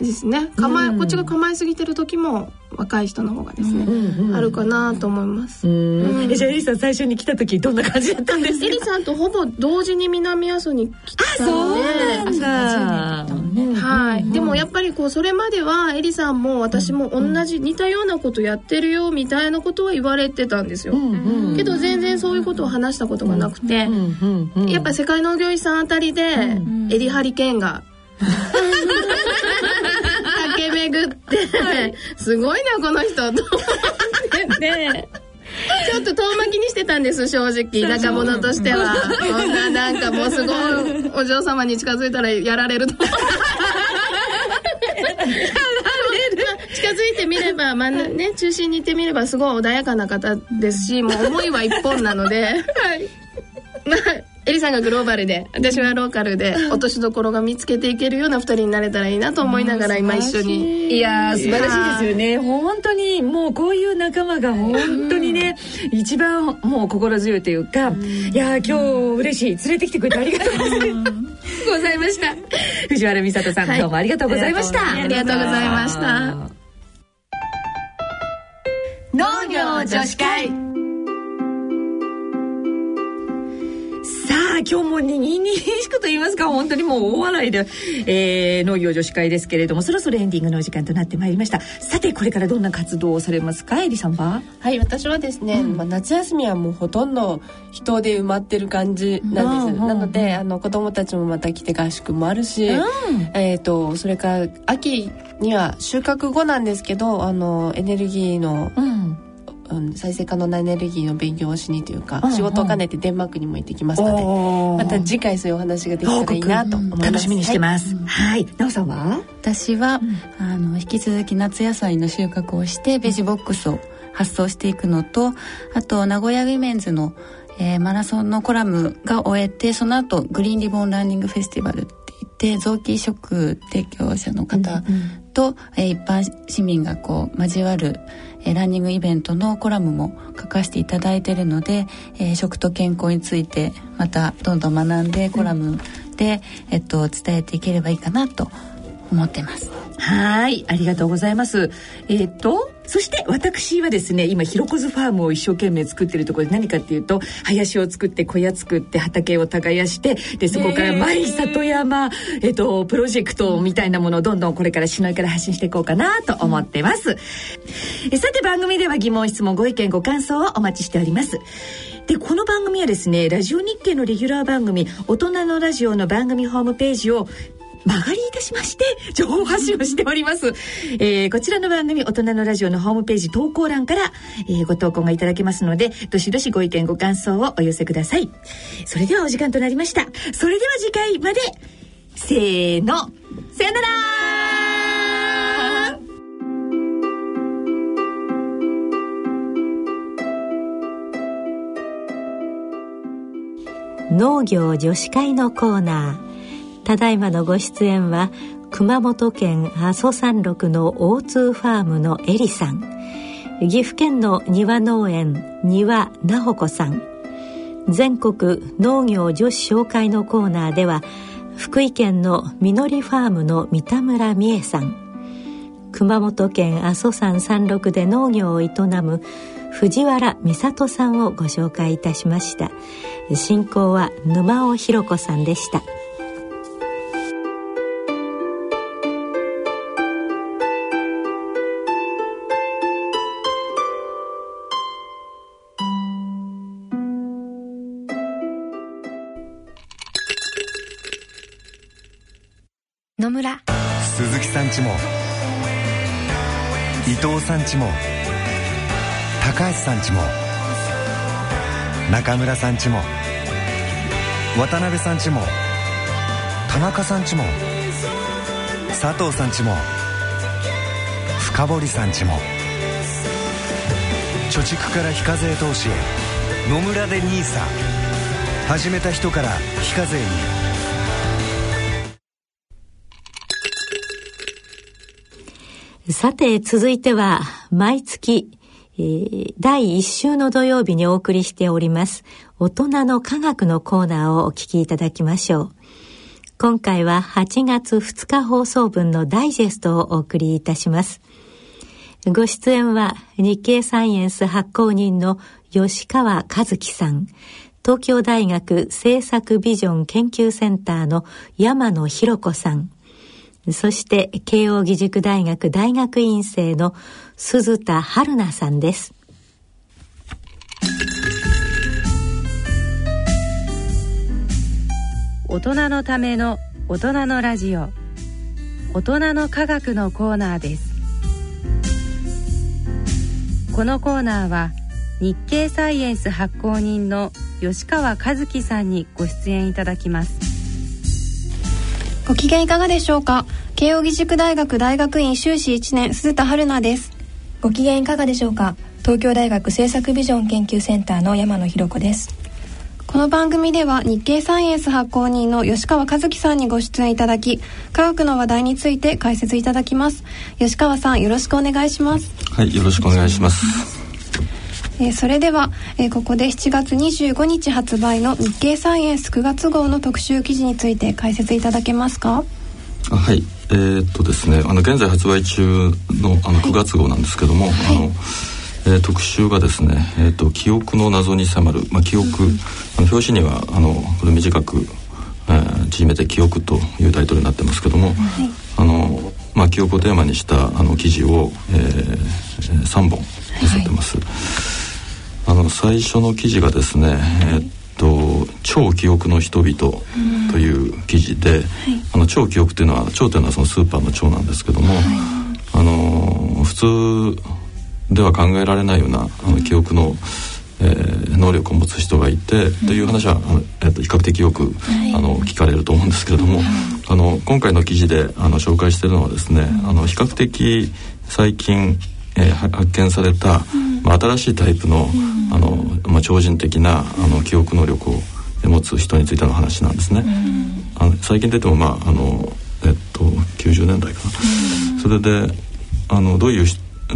ですね、こっちが構えすぎてる時も若い人の方がですね、あるかなと思います。じゃあエリさん最初に来た時どんな感じだったんですか？エリさんとほぼ同時に南阿蘇に来たので、そうなんだ。でもやっぱりこう、それまではエリさんも私も同じ似たようなことやってるよみたいなことは言われてたんですよ。けど全然そういうことを話したことがなくて、やっぱ世界農業遺産あたりでエリハリケーンが駆け巡って、すごいなこの人と思ってて、ちょっと遠巻きにしてたんです、正直。田舎者としてはこんな、なんかもうすごいお嬢様に近づいたらやられると思って近づいてみれば、中心にいてみればすごい穏やかな方ですし、もう思いは一本なのでエリさんがグローバルで、私はローカルで、落としどころが見つけていけるような2人になれたらいいなと思いながら、今一緒に。いやー、素晴らしいですよね。本当にもうこういう仲間が本当にね、一番もう心強いというか、いやー、今日嬉しい、連れてきてくれてありがとうございました藤原美里さん、どうもありがとうございました。ありがとうございました。農女子会。さあ今日もにぎにぎしくと言いますか、本当にもう大笑いで、農業女子会ですけれども、そろそろエンディングのお時間となってまいりました。さてこれからどんな活動をされますか、エリさんは。はい、私はですね、夏休みはもうほとんど人で埋まってる感じなんです、なので子どもたちもまた来て合宿もあるし、それから秋には収穫後なんですけど、エネルギーの、再生可能なエネルギーの勉強をしにというか、仕事を兼ねてデンマークにも行ってきますので、また次回そういうお話ができたらいいなと思います。楽しみにしてます。はい。なおさんは？私は、引き続き夏野菜の収穫をしてベジボックスを発送していくのと、あと名古屋ウィメンズの、マラソンのコラムが終えて、その後グリーンリボンランニングフェスティバルって言って、臓器移植提供者の方と、一般市民がこう交わるランニングイベントのコラムも書かせていただいているので、食と健康についてまたどんどん学んで、コラムで、伝えていければいいかなと思ってます。はい、ありがとうございます。そして私はですね、今ひろこずファームを一生懸命作ってるところで、何かっていうと、林を作って小屋作って畑を耕して、でそこからマイ里山、プロジェクトみたいなものをどんどんこれから市内から発信していこうかなと思ってます、さて番組では疑問質問ご意見ご感想をお待ちしております。でこの番組はですね、ラジオ日経のレギュラー番組大人のラジオの番組ホームページを曲がりいたしまして情報発信をしております、こちらの番組大人のラジオのホームページ投稿欄から、ご投稿がいただけますので、どしどしご意見ご感想をお寄せください。それではお時間となりました。それでは次回まで、せーの、さよなら。農業女子会のコーナー、ただいまのご出演は熊本県阿蘇山麓の O2 ファームのエリさん、岐阜県の庭農園庭なほこさん、全国農業女子紹介のコーナーでは福井県のみのりファームの三田村美恵さん、熊本県阿蘇山山麓で農業を営む藤原美里さんをご紹介いたしました。進行は沼尾ひろ子さんでした。野村、鈴木さんちも伊藤さんちも高橋さんちも中村さんちも渡辺さんちも田中さんちも佐藤さんちも深堀さんちも、貯蓄から非課税投資へ、野村でNISA始めた人から非課税に。さて続いては毎月、第1週の土曜日にお送りしております大人の科学のコーナーをお聞きいただきましょう。今回は8月2日放送分のダイジェストをお送りいたします。ご出演は日経サイエンス発行人の吉川和樹さん、東京大学政策ビジョン研究センターの山野博子さん、そして慶應義塾大学大学院生の鈴田春奈さんです。大人のための大人のラジオ、大人の科学のコーナーです。このコーナーは日経サイエンス発行人の吉川和樹さんにご出演いただきます。ご機嫌いかがでしょうか。慶應義塾大学大学院修士1年鈴田春奈です。ご機嫌いかがでしょうか。東京大学政策ビジョン研究センターの山野博子です。この番組では日経サイエンス発行人の吉川和樹さんにご出演いただき、科学の話題について解説いただきます。吉川さん、よろしくお願いします。はい、よろしくお願いします。それでは、ここで7月25日発売の日経サイエンス9月号の特集記事について解説いただけますか。はい、現在発売中の9月号なんですけども、特集がですね、記憶の謎に迫る、記憶、表紙にはこれ短く、縮めて記憶というタイトルになってますけども、記憶をテーマにした記事を、3本載せてます、最初の記事がですね、超記憶の人々という記事で、超記憶というのは超というのはそのスーパーの超なんですけども、普通では考えられないような記憶の、能力を持つ人がいて、という話は比較的よく聞かれると思うんですけれども、今回の記事で紹介しているのはですね、比較的最近、発見された、新しいタイプの、超人的な記憶能力を持つ人についての話なんですね。最近出ても、90年代かな。それでどういう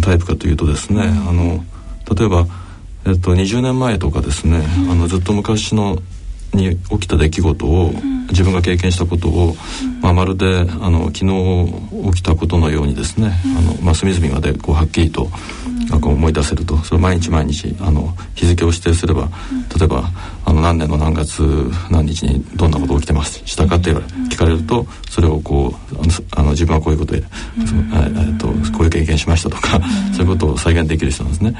タイプかというとですね、例えば、20年前とかですね、ずっと昔のに起きた出来事を、自分が経験したことを、まるで昨日起きたことのようにですね、隅々までこうはっきりと思い出せると。それ毎日毎日日付を指定すれば、例えば何年の何月何日にどんなことが起きてましたかって聞かれると、それをこう自分はこういうことで、こういう経験しましたとか、そういうことを再現できる人なんですね。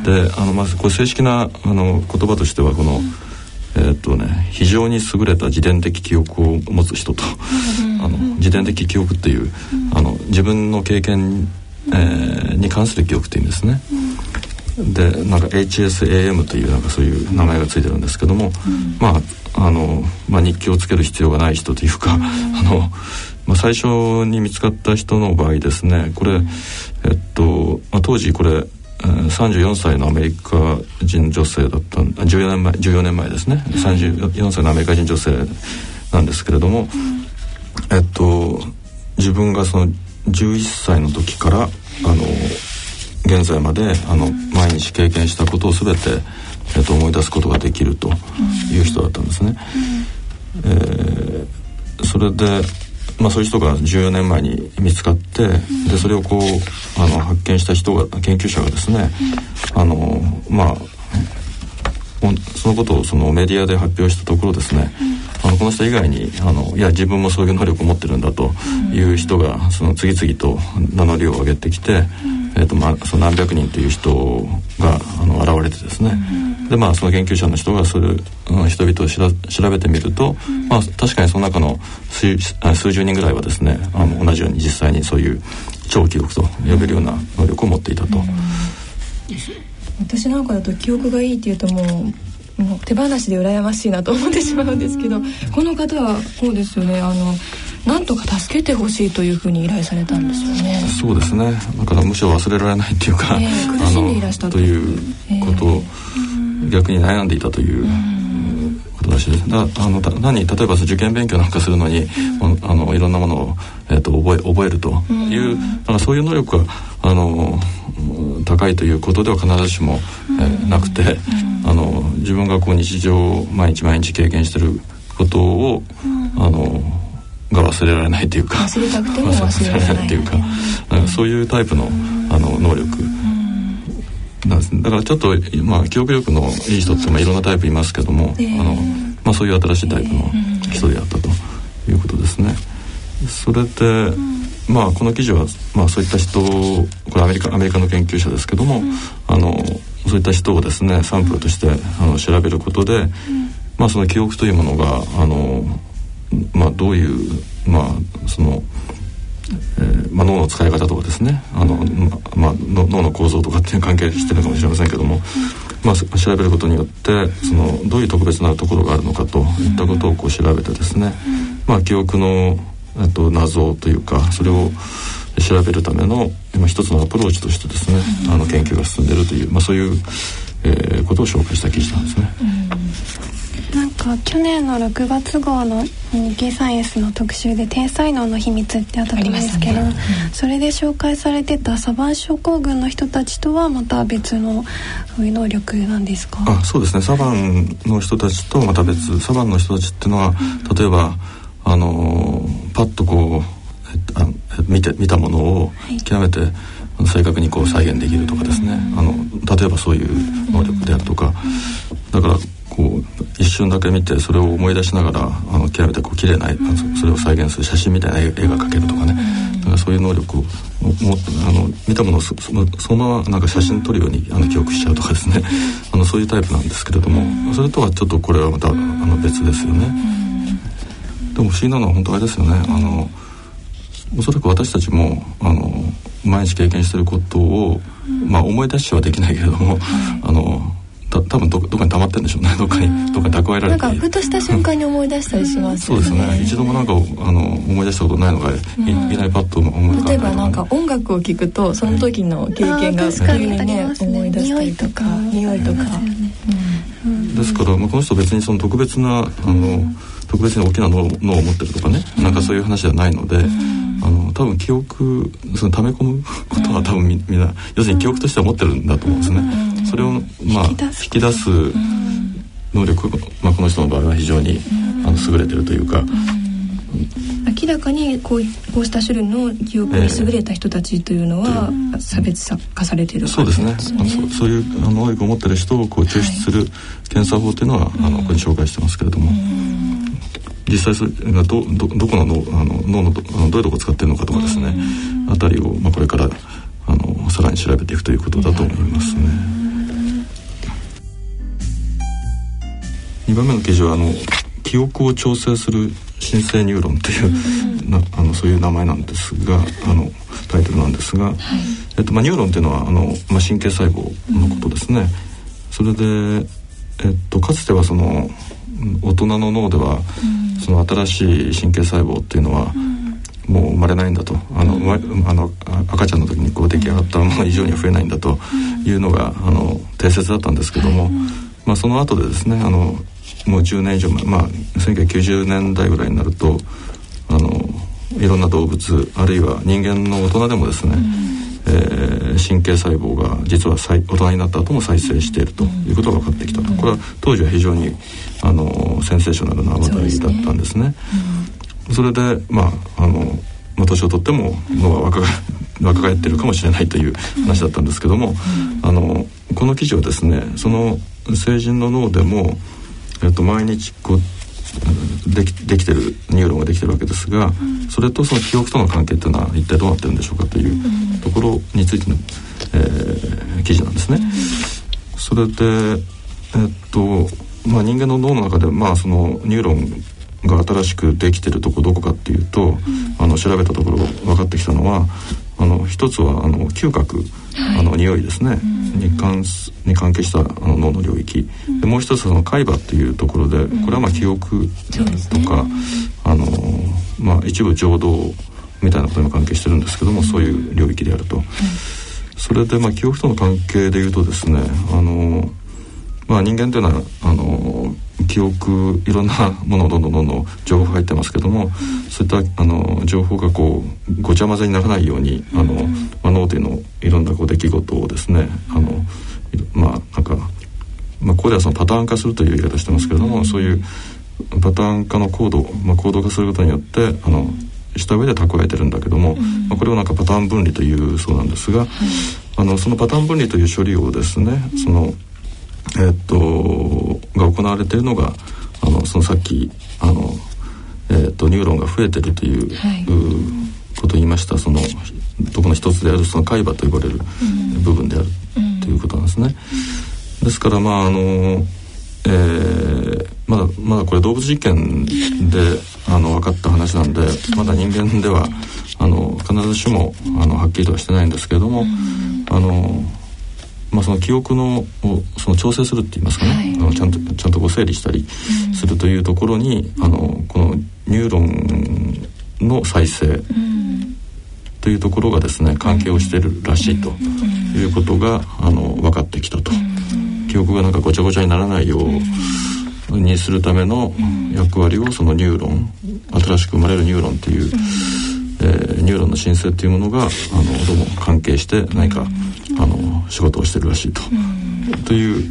でまずこう正式な言葉としては、この非常に優れた自伝的記憶を持つ人と、自伝的記憶っていう、自分の経験、に関する記憶っていうんですね。でHSAM というそういう名前がついてるんですけども、日記をつける必要がない人というか、最初に見つかった人の場合ですね、これ、当時これ34歳のアメリカ人女性だった14年前ですね、34歳のアメリカ人女性なんですけれども、自分がその11歳の時から現在まで毎日経験したことを全て、思い出すことができるという人だったんですね。それでそういう人が14年前に見つかって、でそれをこう発見した研究者がですね、そのことをメディアで発表したところですね、この人以外にいや自分もそういう能力を持ってるんだという人が次々と名乗りを上げてきて、その何百人という人が現れてですね、でその研究者の人がそれ人々を調べてみると、確かにその中の数十人ぐらいはですね、同じように実際にそういう超記憶と呼べるような能力を持っていたと。私なんかだと記憶がいいっていうともう手放しで羨ましいなと思ってしまうんですけど、この方はこうですよね、なんとか助けてほしいというふうに依頼されたんですよね。そうですね、だからむしろ忘れられないっていうか、苦しんでいらしたということを、逆に悩んでいたということらしいです。例えば受験勉強なんかするのに、いろんなものを、覚えるという、そういう能力が高いということでは必ずしも、なくて、自分がこう日常毎日毎日経験していることを、が忘れられないというか、忘れたくても忘れられないというか、そういうタイプの、能力なんですね。だからちょっと、記憶力のいい人っていろんなタイプいますけども、そういう新しいタイプの人であったということですね。それで、この記事は、そういった人、これアメリカの研究者ですけども、そういった人をですねサンプルとして調べることで、その記憶というものがどういう、脳の使い方とかですね、脳の構造とかっていう関係してるかもしれませんけども、調べることによってどういう特別なところがあるのかといったことをこう調べてですね、記憶の謎というか、それを調べるための一つのアプローチとしてですね、研究が進んでいるという、そういう、ことを紹介した記事なんですね。なんか去年の6月号の日経サイエンスの特集で低才能の秘密ってあったと思うんですけど、それで紹介されてたサバン症候群の人たちとはまた別のそういう能力なんですか？そうですね、サバンの人たちとまた別、サバンの人たちっていうのは、例えばパッとこう見たものを極めて、正確にこう再現できるとかですね、例えばそういう能力であるとか、だからこう一瞬だけ見てそれを思い出しながら極めてこう綺麗なそれを再現する写真みたいな絵が描けるとかね、だからそういう能力を見たものを そのままなんか写真撮るように記憶しちゃうとかですね、そういうタイプなんですけれども、それとはちょっとこれはまた別ですよね。でも不思議なのは本当あれですよね、おそらく私たちも毎日経験していることを、思い出しはできないけれども、多分どっかに溜まってるんでしょうね。どっかに蓄えられて、なんかふとした瞬間に思い出したりしますよね。そうですね。一度もなんか思い出したことないのがいないパッと思い出、ね、例えばなんか音楽を聴くとその時の経験が急にね、思い出したりとか匂いとか、ですから、この人別にその特別な特別に大きな脳を持ってるとかね、なんかそういう話ではないので、多分記憶その溜め込むことは多分みんな要するに記憶としては持ってるんだと思うんですね。それを引き出す能力、この人の場合は非常に優れてるというか、明らかにこうした種類の記憶に優れた人たちというのは差別化されているわけですね。そうですね。そういう能力を持ってる人をこう抽出する検査法というのは、ここに紹介してますけれども、実際それがどこの脳のどういうところを使っているのかとかですね、あたりを、これからさらに調べていくということだと思いますね。2番目の記事は記憶を調整する神経ニューロンという、そういう名前なんですが、タイトルなんですが、はい、ニューロンというのは神経細胞のことですね。それで、かつてはその大人の脳では、その新しい神経細胞っていうのは、もう生まれないんだと、赤ちゃんの時にこう出来上がったもの以上には増えないんだというのが定説だったんですけども、その後でですね、もう10年以上前、1990年代ぐらいになるといろんな動物あるいは人間の大人でもですね、神経細胞が実は大人になった後も再生しているということが分かってきたと。これは当時は非常にセンセーショナルな話題だったんですね。それで年をとっても脳は若返ってるかもしれないという話だったんですけども、この記事はですね、その成人の脳でも毎日こうできてるニューロンができてるわけですが、それとその記憶との関係というのは一体どうなってるんでしょうかというところについての、記事なんですね。それで、人間の脳の中で、そのニューロンが新しくできてるとこどこかっていうと、調べたところ分かってきたのは、一つは嗅覚、匂いですねに関係した脳の領域で、もう一つは海馬っていうところで、これは記憶とか、一部情動みたいなことにも関係してるんですけども、そういう領域であると。それで記憶との関係でいうとですね、人間というのは記憶、いろんなものどんどん情報が入ってますけども、そういった情報がこうごちゃ混ぜにならないように脳というのいろんなこう出来事をですね、なんか、ここではそのパターン化するという言い方してますけれども、そういうパターン化の行動化することによってした上で蓄えてるんだけども、これをなんかパターン分離というそうなんですが、そのパターン分離という処理をですね、が行われているのがそのさっきニューロンが増えているという、ことを言いました。そのどこの一つであるその海馬と呼ばれる部分であるということなんですね。ですからまだこれ動物実験で分かった話なんで、まだ人間では必ずしもはっきりとはしてないんですけれども、その記憶のその調整するって言いますかね、ちゃんとこう整理したりするというところに、このニューロンの再生というところがですね、関係をしているらしいということが分かってきたと。記憶がなんかごちゃごちゃにならないようにするための役割をそのニューロン、新しく生まれるニューロンという、ニューロンの新生というものがどうも関係して何か仕事をしてるらしいという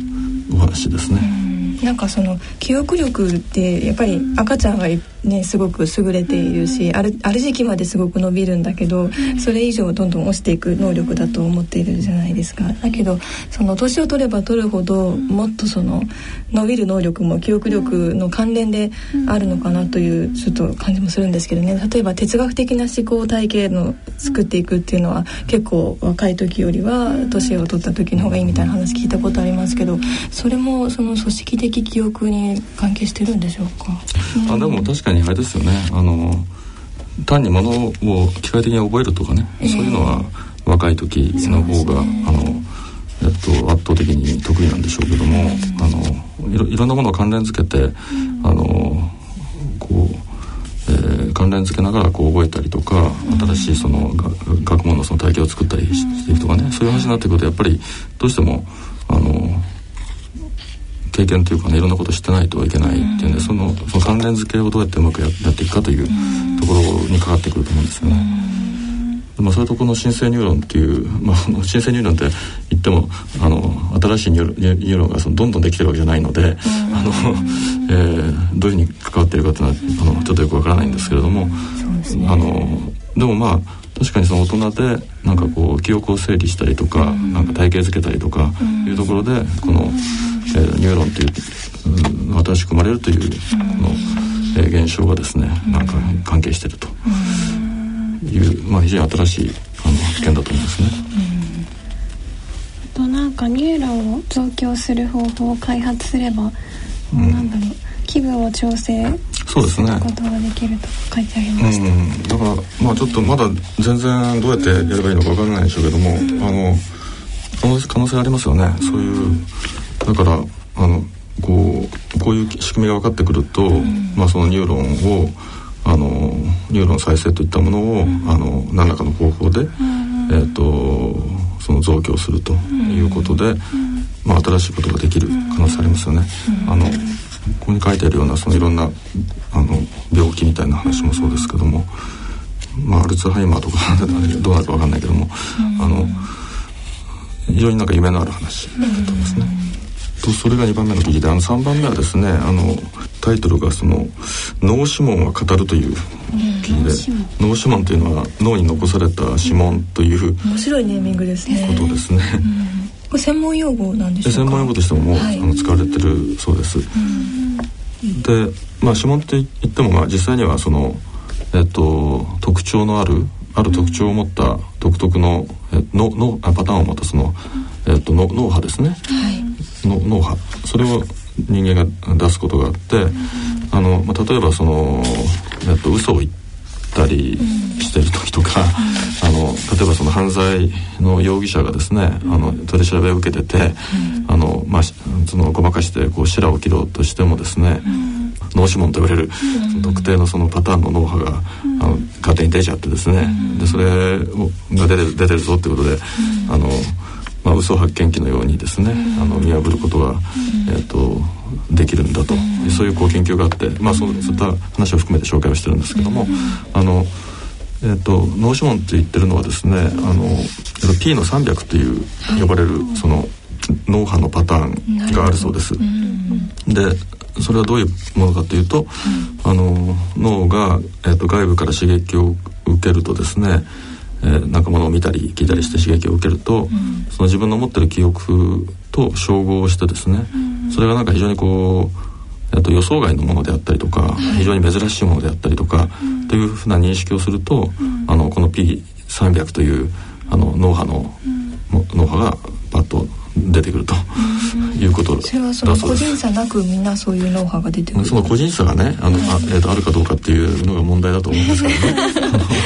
お話ですね。なんかその記憶力ってやっぱり赤ちゃんがいっね、すごく優れているし、ある時期まですごく伸びるんだけど、それ以上どんどん落ちていく能力だと思っているじゃないですか。だけどその年を取れば取るほどもっとその伸びる能力も記憶力の関連であるのかなというちょっと感じもするんですけどね。例えば哲学的な思考体系の作っていくっていうのは結構若い時よりは年を取った時の方がいいみたいな話聞いたことありますけど、それもその組織的記憶に関係してるんでしょうか。あ、でも確かにあれですよね、単に物を機械的に覚えるとかね、そういうのは若い時の方が、圧倒的に得意なんでしょうけども、いろんなものを関連付けて、関連付けながらこう覚えたりとか、新しいその学問のその体系を作ったりしていくとかね、そういう話になってくるとやっぱりどうしても経験というかね、いろんなことを知ってないといけないっていうね、その関連付けをどうやってうまく やっていくかというところにかかってくると思うんですよね。それとこの新生ニューロンっていう、新生ニューロンって言っても新しいニューロンがどんどんできてるわけじゃないので、どういうふうに関わっているかというのはちょっとよくわからないんですけれども、でも確かにその大人でなんかこう記憶を整理したりとか、なんか体系づけたりとかいうところでこのニューロンという新しく生まれるというの、現象がですね、なんか関係しているという、非常に新しい発見だと思いますね。あとなんかニューロンを増強する方法を開発すれば、気分を調整そうですね、することができると書いてありました。だからちょっとまだ全然どうやってやればいいのか分からないでしょうけども、可能性ありますよね。そういうだからこういう仕組みが分かってくると、そのニューロンをニューロン再生といったものを、何らかの方法で、その増強するということで、新しいことができる可能性ありますよね。ここに書いてあるようなそのいろんな病気みたいな話もそうですけども、アルツハイマーとかどうなるか分かんないけども、非常になんか夢のある話だと思いますね。とそれが2番目の記事で、3番目はですね、タイトルがその脳指紋は語るという記事で、脳指紋というのは脳に残された指紋という面白いネーミングですね。ことですね。これ専門用語なんでしょうか。専門用語としても使われてるそうです。で、指紋って言っても実際にはその、特徴のある特徴を持った独特のパターンを持ったその、脳波ですね、脳波、それを人間が出すことがあって、例えばその、嘘を言ったりしてる時とか、例えばその犯罪の容疑者がですね、取り調べを受けてて、そのごまかしてこう白を切ろうとしてもですね、脳指紋と呼ばれる特定のそのパターンの脳波が勝手に出ちゃってですね、でそれが出てるぞってことで、嘘発見器のようにですね、見破ることが、できるんだと、そういう研究があって、そういった話を含めて紹介をしてるんですけども、脳指紋と言ってるのはですね、P の300という呼ばれるその脳波のパターンがあるそうです。でそれはどういうものかというと、脳が、外部から刺激を受けるとですね、なんかものを見たり聞いたりして刺激を受けると、その自分の持ってる記憶と照合してですね、それがなんか非常にこう、予想外のものであったりとか、非常に珍しいものであったりとか、というふうな認識をすると、この P300 という脳波がパッと出てくるということだそうです。それはその個人差なくみんなそういうノウハウが出てくる。その個人差がね、あるかどうかっていうのが問題だと思うんですけどね。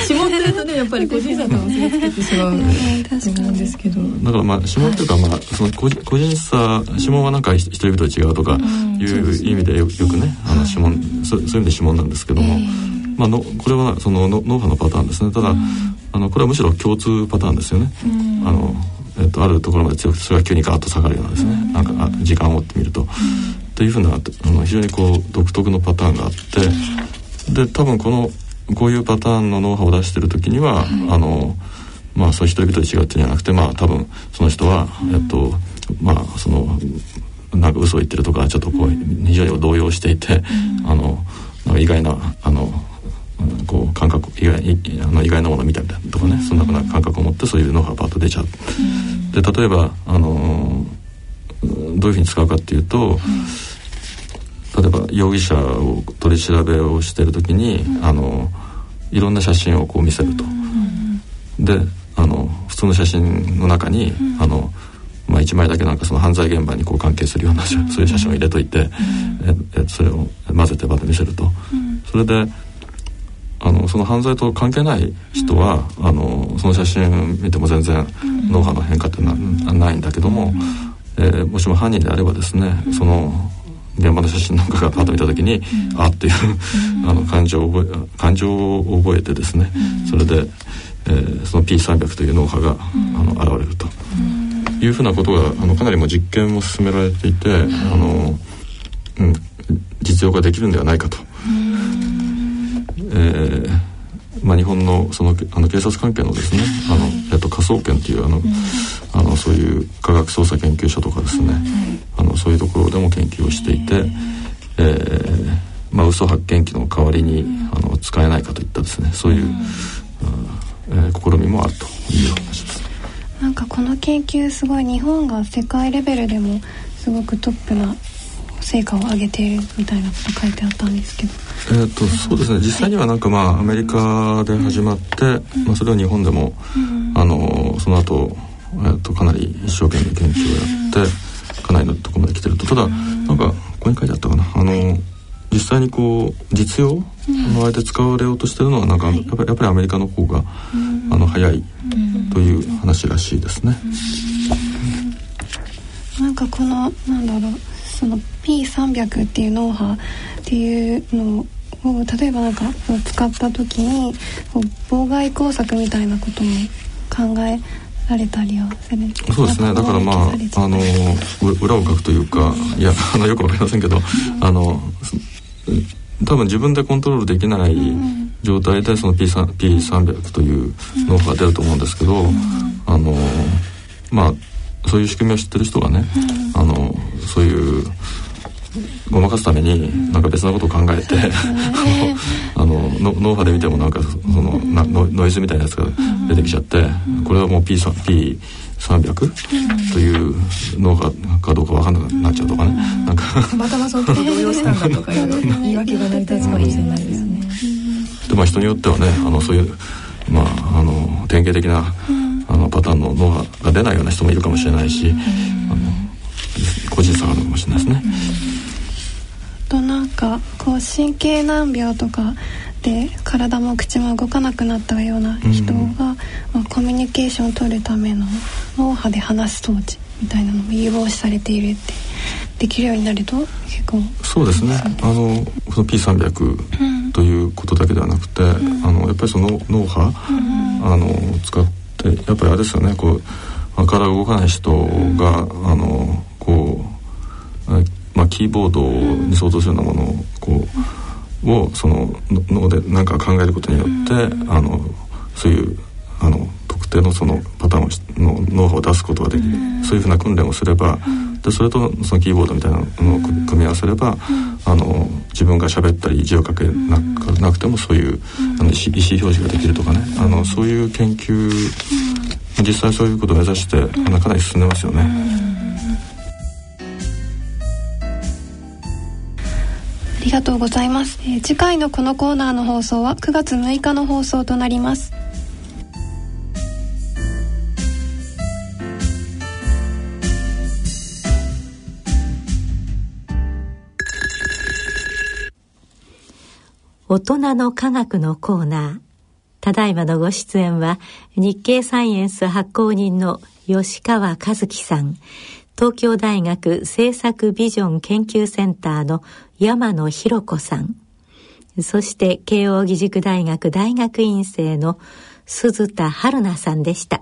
指紋するとね、やっぱり個人差と結びつけてしまうなんですけど。だから指紋というか、その個人差、指紋はなんか一人一人違うとかいう意味でよくね、指紋、そういう意味で指紋なんですけども、これはそのノウハウのパターンですね。ただこれはむしろ共通パターンですよね。あるところまで強くて、それが急にガーッと下がるようなですね、なんか時間を追ってみると、というふうな非常にこう独特のパターンがあって、で多分こういうパターンのノウハウを出してる時には、そういう人々と違うっていうんじゃなくて、多分その人はそのなんか嘘を言ってるとか、ちょっとこう非常に動揺していて、意外なこう感覚意外なものを見たみたいなとかね、そんな感覚を持ってそういうノウハウがパッと出ちゃう。で例えばどういうふうに使うかっていうと、例えば容疑者を取り調べをしているときにいろんな写真をこう見せると、で普通の写真の中にまあ、1枚だけなんかその犯罪現場にこう関係するような、そういう写真を入れといて、それを混ぜてバッと見せると、それでその犯罪と関係ない人はその写真見ても全然ノウハウの変化ってないんだけども、もしも犯人であればですね、その現場の写真なんかがパッと見た時にあっていう感情を覚えてですね、それでその P300 というノウハウが現れるというふうなことがかなりもう実験も進められていて、実用化できるんではないかと。まあ、日本のその警察関係のですね、科捜研というそういう科学捜査研究所とかですね、そういうところでも研究をしていて、まあ、嘘発見器の代わりに使えないかといったですね、そういう、試みもあるという話です。なんかこの研究すごい日本が世界レベルでもすごくトップな成果を上げているみたいなこと書いてあったんですけど、そうですね、実際にはなんか、まあ、アメリカで始まって、まあ、それを日本でも、その後、かなり一生懸命研究をやって、かなりのところまで来てると。ただなんかここに書いてあったかな、実際にこう実用のあれで使われようとしてるのはなんか、やっぱりアメリカの方が早いという話らしいですね。なんかこのその P300 っていうノウハウっていうのを例えばなんか使った時に妨害工作みたいなことも考えられたりはする。そうですね、だからまあ裏をかくというか、いやよくわかりませんけど、多分自分でコントロールできない状態でその P300 というノウハウが出ると思うんですけど、まあ、そういう仕組みを知ってる人がね、そういうごまかすためになんか別なことを考えて、ノウハウで見てもなんかノイズみたいなやつが出てきちゃって、これはもう P300 というノウハウかどうか分からなくなっちゃうとかね、なんかたまたまそう動揺したんだとかいう言い訳が成り立つかもしれないですよね。でまあ、人によってはね、そういう、まあ、典型的なパターンのノウハウが出ないような人もいるかもしれないし、個人差があるかもしれないですね。あとなんかこう神経難病とかで体も口も動かなくなったような人が、まあ、コミュニケーションを取るための脳波で話す装置みたいなのも有望視されているってできるようになると結構そうですね。その P300 ということだけではなくて、やっぱりその脳波、使ってやっぱりあれですよね、こう体動かない人が、まあ、キーボードに相当するようなものをその脳で何か考えることによって、そういう特定のそのパターンのノウハウを出すことができる、そういうふうな訓練をすれば、でそれとそのキーボードみたいなのを組み合わせれば、自分が喋ったり字を書けなくてもそういう意思表示ができるとかね、そういう研究、実際そういうことを目指してかなり進んでますよね。ありがとうございます。次回のこのコーナーの放送は9月6日の放送となります。大人の科学のコーナー。ただいまのご出演は日経サイエンス発行人の吉川和樹さん、東京大学政策ビジョン研究センターの山野博子さん、そして慶応義塾大学大学院生の鈴田春奈さんでした。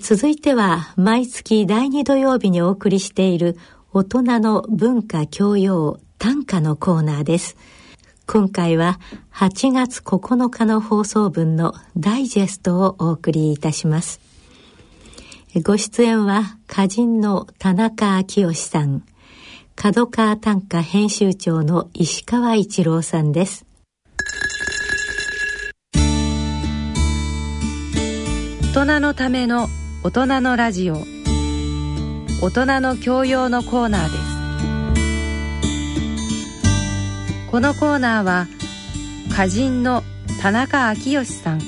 続いては毎月第2土曜日にお送りしている大人の文化教養短歌のコーナーです。今回は8月9日の放送分のダイジェストをお送りいたします。ご出演は歌人の田中明義さん、角川短歌編集長の石川一郎さんです。大人のための大人のラジオ、大人の教養のコーナーです。このコーナーは歌人の田中昭義さん、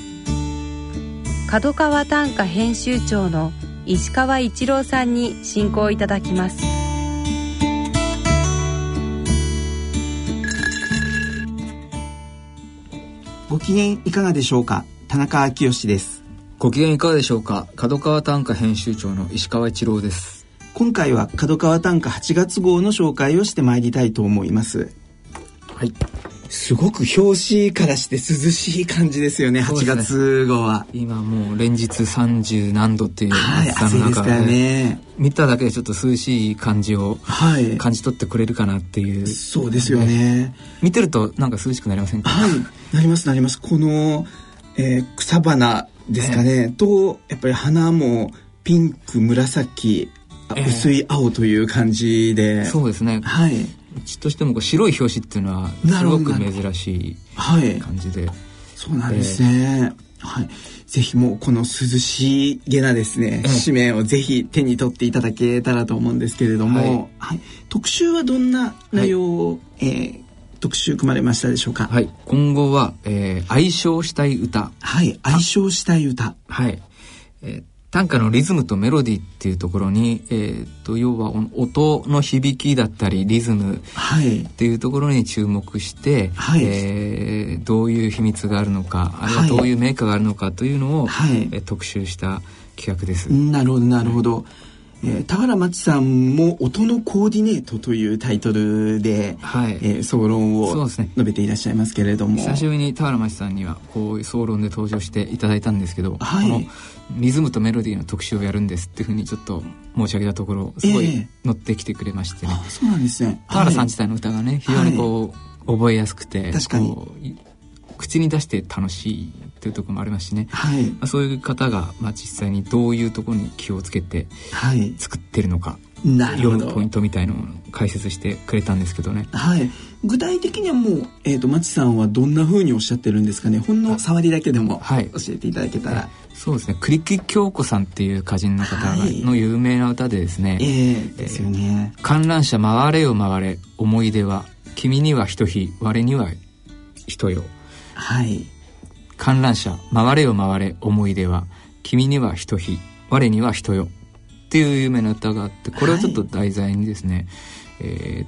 角川短歌編集長の石川一郎さんに進行いただきます。ご機嫌いかがでしょうか。田中昭義です。ご機嫌いかがでしょうか。角川短歌編集長の石川一郎です。今回は角川短歌8月号の紹介をしてまいりたいと思います。はい、すごく表紙からして涼しい感じですよね。8月号は、ね、今もう連日30何度っていう暑さの中で、はい、ね、見ただけでちょっと涼しい感じを感じ取ってくれるかなっていう、はい、そうですよね。見てるとなんか涼しくなりませんか。はい、なりますなります。この、草花ですかね、とやっぱり花もピンク、紫、薄い青という感じで、そうですね、はい、うちとしてもこう白い表紙っていうのはすごく珍しい感じで、はい、そうなんですね、はい、ぜひもうこの涼しげなですね、紙面をぜひ手に取っていただけたらと思うんですけれども、はいはい、特集はどんな内容を、はい、特集組まれましたでしょうか。はい、今後は、愛唱したい歌、はい、愛唱したい歌、はい、短歌のリズムとメロディーっていうところに、要は音の響きだったりリズムっていうところに注目して、はい、どういう秘密があるのか、あるいはどういうメーカーがあるのかというのを、はい、特集した企画です。なるほどなるほど、はい、田原町さんも音のコーディネートというタイトルで、はい、総論を述べていらっしゃいますけれども、ね、久しぶりに田原町さんにはこう総論で登場していただいたんですけど、はい、このリズムとメロディーの特集をやるんですっていうふうにちょっと申し上げたところすごい乗ってきてくれましてね、そうなんですね。田原さん自体の歌がね、はい、非常にこう覚えやすくて、確かに口に出して楽しいというところもありますしね、はい、まあ、そういう方が、まあ、実際にどういうところに気をつけて作ってるのか、はい、読むポイントみたいなものを解説してくれたんですけどね、はい、具体的にはもう、町さんはどんな風におっしゃってるんですかね。ほんの触りだけでも教えていただけたら、はい、そうですね。栗木京子さんっていう歌人の方の有名な歌でですね、はい、ですよね。観覧車回れよ回れ思い出は君にはひとひ我には人よ、はい、観覧車回れよ回れ思い出は君にはひとひ我には人よっていう有名な歌があって、これをちょっと題材にですね、はい、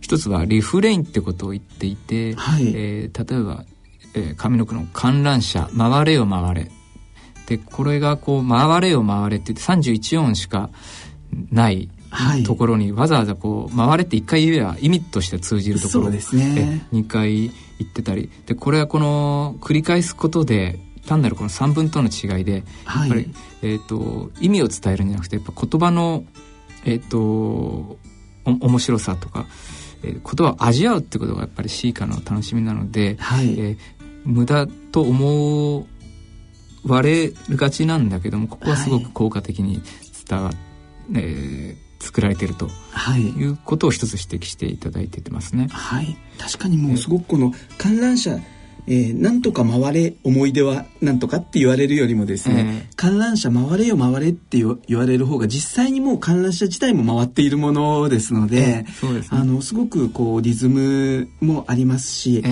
一つはリフレインってことを言っていて、はい、例えば、上の句の観覧車回れよ回れで、これがこう回れよ回れって言って31音しかないところに、わざわざこう回れって1回言えば意味として通じるところを2回言ってたりで、これはこの繰り返すことで単なるこの散文との違いで、やっぱり意味を伝えるんじゃなくて、やっぱ言葉の面白さとか言葉を味わうってことがやっぱり詩歌の楽しみなので、無駄と思われるがちなんだけども、ここはすごく効果的に伝わって、作られているということを一つ指摘していただいてますね、はいはい、確かにもうすごくこの観覧車、なんとか回れ思い出はなんとかって言われるよりもですね、観覧車回れよ回れって言われる方が実際にもう観覧車自体も回っているものですので、そうですね、すごくこうリズムもありますし、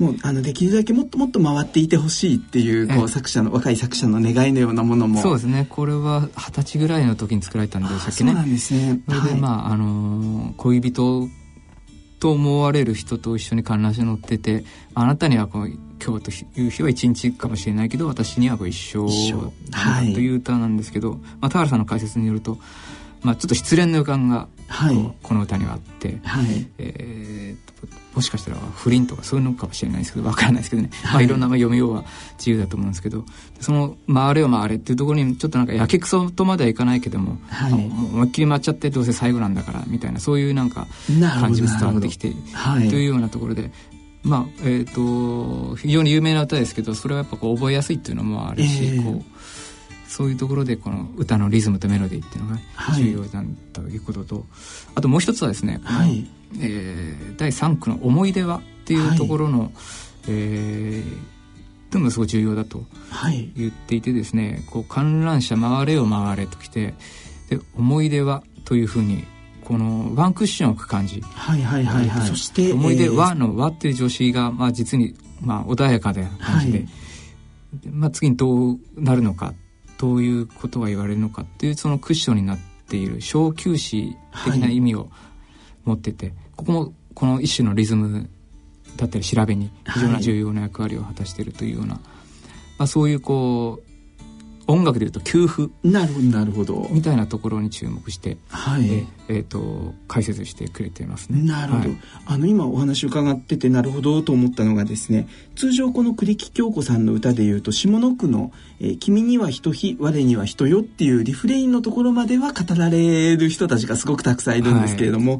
もうできるだけもっともっと回っていてほしいっていう、こう若い作者の願いのようなものも、そうですね、これは20歳ぐらいの時に作られたんでしたっけね。そうなんですね。それで、はい、まあ恋人と思われる人と一緒に観覧車に乗ってて、あなたにはこう今日という日は一日かもしれないけど私にはこう一生、はい、という歌なんですけど、まあ、田原さんの解説によると、まあ、ちょっと失恋の予感が、はい、この歌にはあって、はい、もしかしたら不倫とかそういうのかもしれないですけど、わからないですけどね、はい、まあ、いろんな読みようは自由だと思うんですけど、その回れよ回れっていうところにちょっとなんかやけくそとまではいかないけども、はい、思いっきり回っちゃってどうせ最後なんだからみたいな、そういうなんか感じも伝わってきて、はい、というようなところで、まあ非常に有名な歌ですけど、それはやっぱこう覚えやすいっていうのもあるし、こうそういうところでこの歌のリズムとメロディーっていうのが重要だということと、はい、あともう一つはですね、はい、第3区の思い出はっていうところの、はい、というのがすごい重要だと言っていてですね、こう観覧車回れよ回れときて、で思い出はというふうにこのワンクッションを置く感じ、はいはいはいはい、そして思い出はの和っていう助詞がまあ実にまあ穏やかな感じで、はい、まあ、次にどうなるのか、どういうことが言われるのかっていうそのクッションになっている小休止的な意味を持ってて、はい、ここもこの一種のリズムだったり調べに非常な重要な役割を果たしているというような、はい、まあ、そういうこう音楽でいうと休符みたいなところに注目して、はい、解説してくれていますね。なるほど、はい、今お話伺っててなるほどと思ったのがですね、通常この栗木京子さんの歌でいうと下の句の、君には人非我には人よっていうリフレインのところまでは語られる人たちがすごくたくさんいるんですけれども、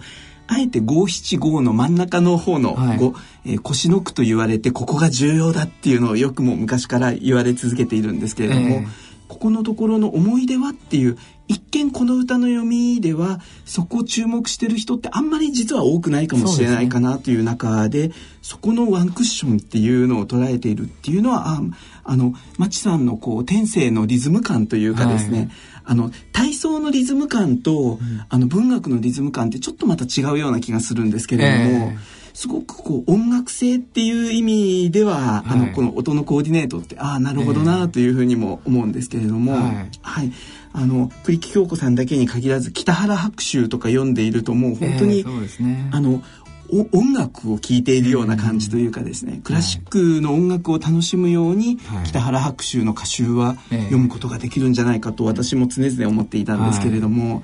はい、あえて五七五の真ん中の方の、はい、腰の句と言われてここが重要だっていうのをよくも昔から言われ続けているんですけれども、ここのところの思い出はっていう、一見この歌の読みではそこを注目してる人ってあんまり実は多くないかもしれないかなという中で、そこのワンクッションっていうのを捉えているっていうのは、町さんのこう天性のリズム感というかですね、はい、体操のリズム感と、うん、文学のリズム感ってちょっとまた違うような気がするんですけれども、すごくこう音楽性っていう意味では、はい、この音のコーディネートってああなるほどなというふうにも思うんですけれども、はいはい、栗木京子さんだけに限らず北原白秋とか読んでいるともう本当に、そうですね、音楽を聴いているような感じというかですね、クラシックの音楽を楽しむように、はい、北原白秋の歌集は読むことができるんじゃないかと私も常々思っていたんですけれども、はい、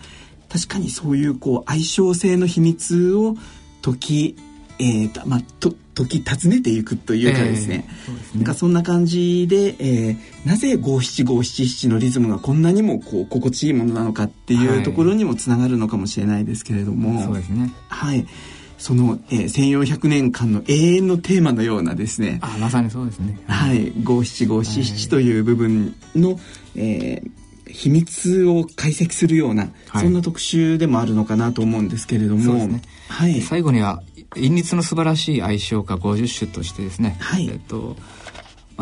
確かにそういうこう相性性の秘密を時尋ねていくというかですね、なんかそんな感じで、なぜ五七五七七のリズムがこんなにもこう心地いいものなのかっていうところにもつながるのかもしれないですけれども、はい、そうですね、はい、その、1400年間の永遠のテーマのようなですね、あ、まさにそうですね、はい、五七五七七という部分の、秘密を解析するような、はい、そんな特集でもあるのかなと思うんですけれども、そうですね、はい、最後には韻律の素晴らしい愛称歌50首としてですね、はい、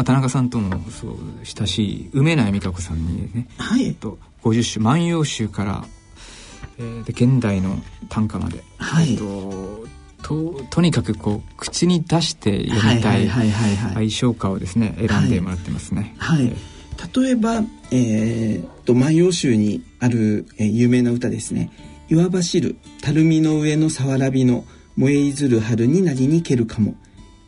田中さんともすごく親しい梅内美香子さんにね、はい、50首万葉集から、で現代の短歌まで、はい、とにかくこう口に出して読みたい愛称歌をですね選んでもらってますね。はいはい、例えば、万葉集にある、有名な歌ですね。岩走る樽見の上のさわらびの燃えいずる春になりにけるかも。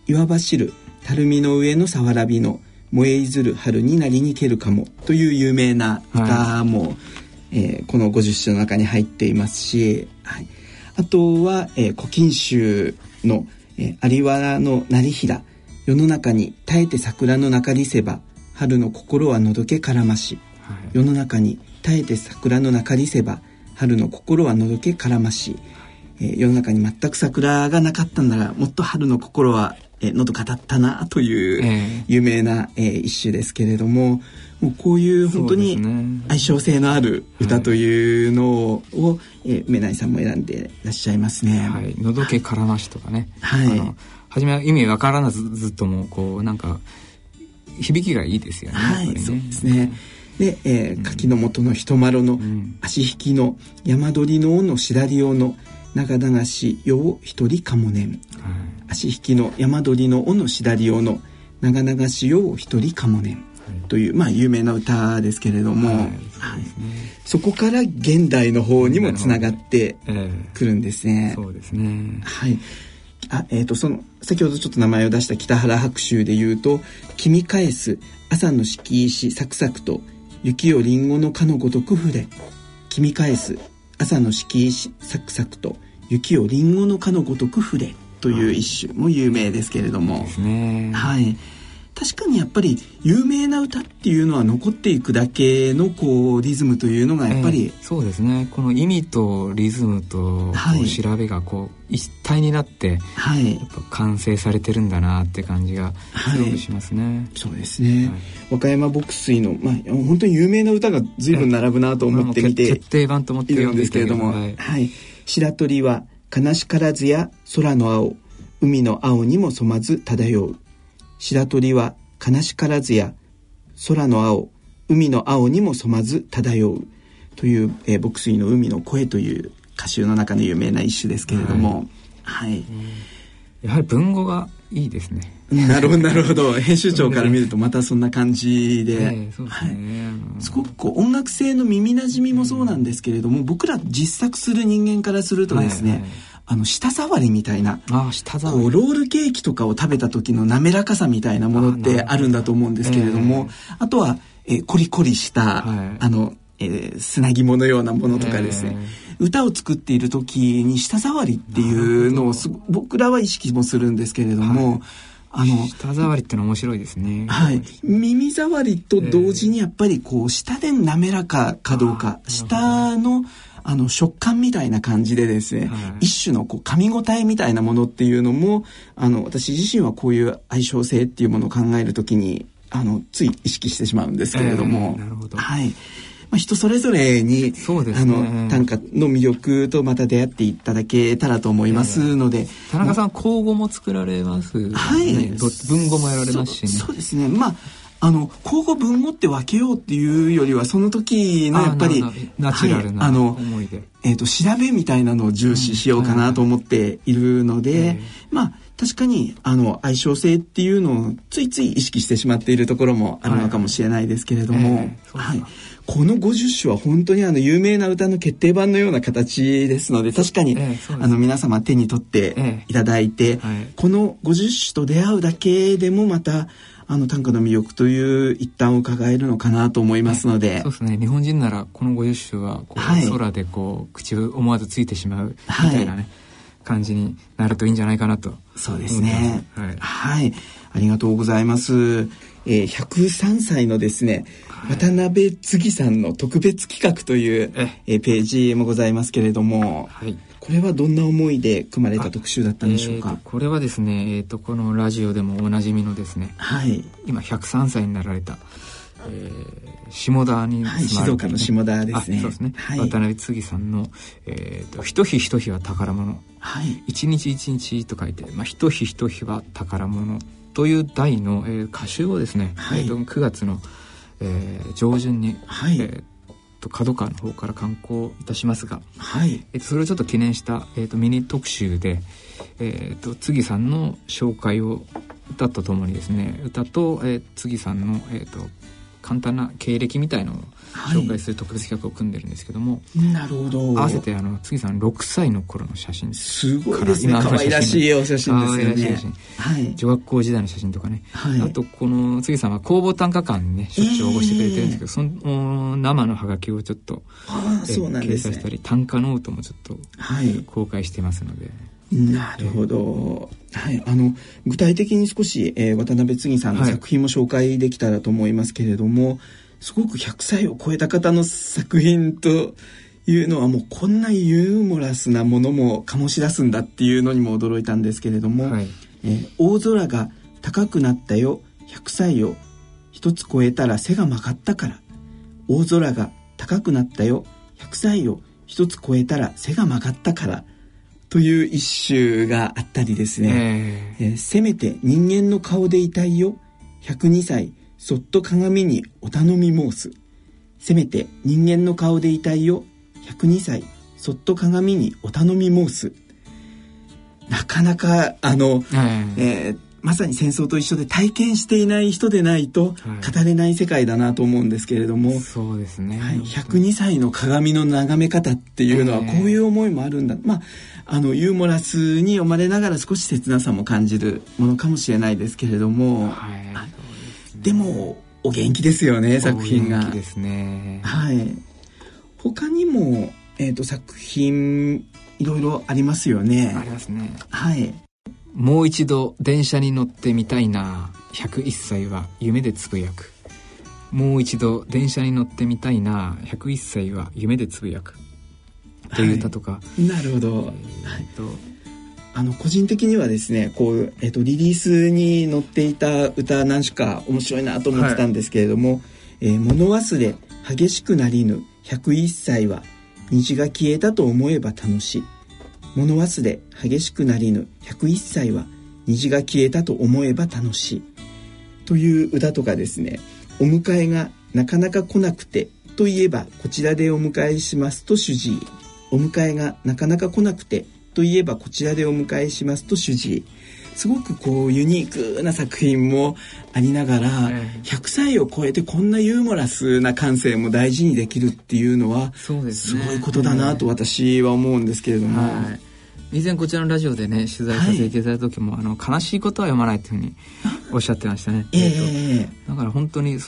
岩走る樽見の上のさわらびの燃えいずる春になりにけるかもという有名な歌も、はい、この50首の中に入っていますし、はい、あとは、古今集の、有原の成平世の中に耐えて桜の中りせば春の心はのどけからまし、はい、世の中に耐えて桜の中りせば春の心はのどけからまし、世の中に全く桜がなかったならもっと春の心はのどかだったなという有名な、一首ですけれども、もうこういう本当に相性性のある歌というのを梅内さんも選んでいらっしゃいますね。はい、のどけからましとかね、はい、初めは意味わからずずっともうこうなんか響きがいいですよね。はい、ね、そうですね。で、柿の元の人まろの、うん、足引きの山鳥の尾のしだり尾の長々しよを一人かもねん、はい、足引きの山鳥の尾のしだり尾の長々しよを一人かもねん、はい、という、まあ、有名な歌ですけれども、はいはい、そこから現代の方にもつながってくるんですね。そうですね、はい、その先ほどちょっと名前を出した北原白秋でいうと君返す朝の敷石サクサクと雪よりんごのかのごとく触れ、君返す朝の敷石サクサクと雪をリンゴのかのごとく触れという一首も有名ですけれども、はい、ですね、はい、確かにやっぱり有名な歌っていうのは残っていくだけのこうリズムというのがやっぱり、そうですね、この意味とリズムと調べがこう一体になって、はい、やっぱ完成されてるんだなって感じがすごくしますね、はい、そうですね、はい、和歌山牧水の、まあ、本当に有名な歌が随分並ぶなと思ってみて決定版と思っているんですけれども、はいはい、白鳥は悲しからずや空の青海の青にも染まず漂う、白鳥は悲しからずや空の青海の青にも染まず漂うという、牧水の海の声という歌集の中の有名な一首ですけれども、はいはい、やはり文語がいいですね。なるほどなるほど、編集長から見るとまたそんな感じで、すごくこう音楽性の耳なじみもそうなんですけれども、僕ら実作する人間からするとですね、はいはい、舌触りみたいな、こうロールケーキとかを食べた時の滑らかさみたいなものってあるんだと思うんですけれども、あとは、コリコリした、はい、砂肝のようなものとかですね、歌を作っている時に舌触りっていうのを僕らは意識もするんですけれども、はい、舌触りっての面白いですね。はい、耳触りと同時にやっぱりこう舌で滑らかかどうか、舌の食感みたいな感じでですね、はい、一種のこう噛み応えみたいなものっていうのも、私自身はこういう相性性っていうものを考えるときについ意識してしまうんですけれども、なるほど、はい、まあ、人それぞれに、ね、短歌の魅力とまた出会っていただけたらと思いますので、田中さん口語も作られます、ね、はい、文語もやられますしね。そうですね、まあ口語文語って分けようっていうよりは、その時のやっぱりナチュラルな思いで、調べみたいなのを重視しようかなと思っているので、まあ確かに相性性っていうのをついつい意識してしまっているところもあるのかもしれないですけれども、はい、この50首は本当に有名な歌の決定版のような形ですので、確かに皆様手に取っていただいて、この50首と出会うだけでもまた短歌の魅力という一端を伺えるのかなと思いますので、そうですね、日本人ならこの50首はこう、はい、空でこう口思わずついてしまうみたいなね、はい、感じになるといいんじゃないかなと。そうですね、はい、はい、ありがとうございます。103歳のですね、はい、渡辺次さんの特別企画という、ページもございますけれども、はい、これはどんな思いで組まれた特集だったんでしょうか。これはですね、このラジオでもおなじみのですね、はい、今103歳になられた、下田に住まれて、ね、はい、静岡の下田ですね。そうですね、はい、渡辺次さんの、一日一日は宝物、はい、一日一日と書いて、まあ、一日一日は宝物という題の、歌集をですね、はい、9月の、上旬に、はい、角川の方から刊行いたしますが、はい、それをちょっと記念した、ミニ特集で、次さんの紹介を歌とともにですね、歌と、次さんの、簡単な経歴みたいのを紹介する特別企画を組んでるんですけども、はい、なるほど、合わせて次さん6歳の頃の写真、すごいですね、可愛らしいお写真ですよね、はい、女学校時代の写真とかね、はい、あとこの次さんは公募短歌館にね、しょっちゅう応募してくれてるんですけど、その生のハガキをちょっと、そうなんですね、掲載したり短歌ノートもちょっと、はい、公開してますので。なるほど、はい、具体的に少し、渡辺次さんの作品も紹介できたらと思いますけれども、はい、すごく100歳を超えた方の作品というのは、もうこんなユーモラスなものも醸し出すんだっていうのにも驚いたんですけれども、はい、大空が高くなったよ100歳を一つ超えたら背が曲がったから、大空が高くなったよ100歳を一つ超えたら背が曲がったからという一首があったりですね、せめて人間の顔でいたいよ102歳そっと鏡にお頼み申す、せめて人間の顔でいたいよ102歳そっと鏡にお頼み申す、なかなかまさに戦争と一緒で体験していない人でないと語れない世界だなと思うんですけれども、はい、そうですね、はい、102歳の鏡の眺め方っていうのはこういう思いもあるんだ、まあ、ユーモラスに読まれながら少し切なさも感じるものかもしれないですけれども、はい、でもお元気ですよね、作品が。お元気ですね、はい、他にも、作品いろいろありますよね。ありますね、はい、もう一度電車に乗ってみたいな101歳は夢でつぶやく。もう一度電車に乗ってみたいな、101歳は夢でつぶやく、はい、という歌とか。なるほど、個人的にはですね、こう、リリースに載っていた歌何種か面白いなと思ってたんですけれども、はい、物忘れ激しくなりぬ101歳は虹が消えたと思えば楽しい。物忘れ激しくなりぬ101歳は虹が消えたと思えば楽しいという歌とかですね、お迎えがなかなか来なくてといえばこちらでお迎えしますと主治医、お迎えがなかなか来なくてといえばこちらでお迎えしますと主治医、すごくこうユニークな作品もありながら、100歳を超えてこんなユーモラスな感性も大事にできるっていうのはすごいことだなと私は思うんですけれども、はい、以前こちらのラジオでね取材させていただいた時も、はい、悲しいことは読まないというふうにおっしゃってましたね。だから本当に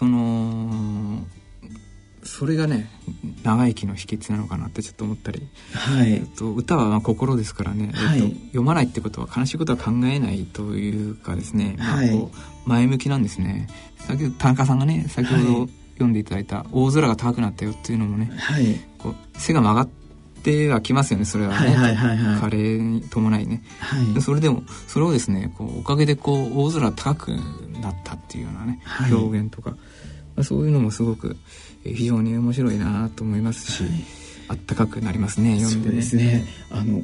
それがね長生きの秘訣なのかなってちょっと思ったり、はい、歌はまあ心ですからね、はい、読まないってことは悲しいことは考えないというかですね、はい、まあ、こう前向きなんですね。先ほど田中さんがね先ほど読んでいただいた大空が高くなったよっていうのもね、はい、こう背が曲がってはきますよね、それはね、はいはいはいはい、加齢に伴いね、はい、それでもそれをですねこうおかげでこう大空高くなったっていうようなね、はい、表現とかそういうのもすごく非常に面白いなと思いますし、はい、あったかくなりますね、読んでね。そうですね、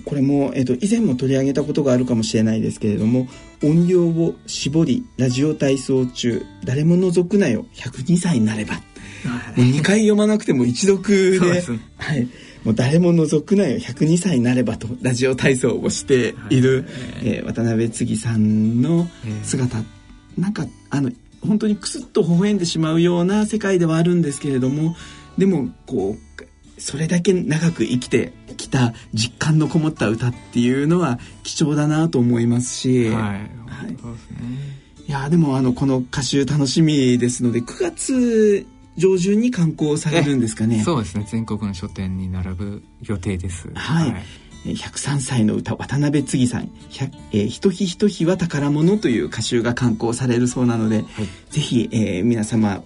これも、以前も取り上げたことがあるかもしれないですけれども、音量を絞りラジオ体操中誰も覗くなよ102歳になれば、はい、もう2回読まなくても一読 で、はい、もう誰も覗くなよ102歳になればとラジオ体操をしている、はい、渡辺次さんの姿、なんか本当にクスッと微笑んでしまうような世界ではあるんですけれども、でもこうそれだけ長く生きてきた実感のこもった歌っていうのは貴重だなと思いますし、はいはい、そうですね。いやでもこの歌集楽しみですので、9月上旬に刊行されるんですかね。そうですね、全国の書店に並ぶ予定です、はいはい。103歳の歌、渡辺次さん、一日一日は宝物という歌集が刊行されるそうなので、はい、ぜひ、皆様、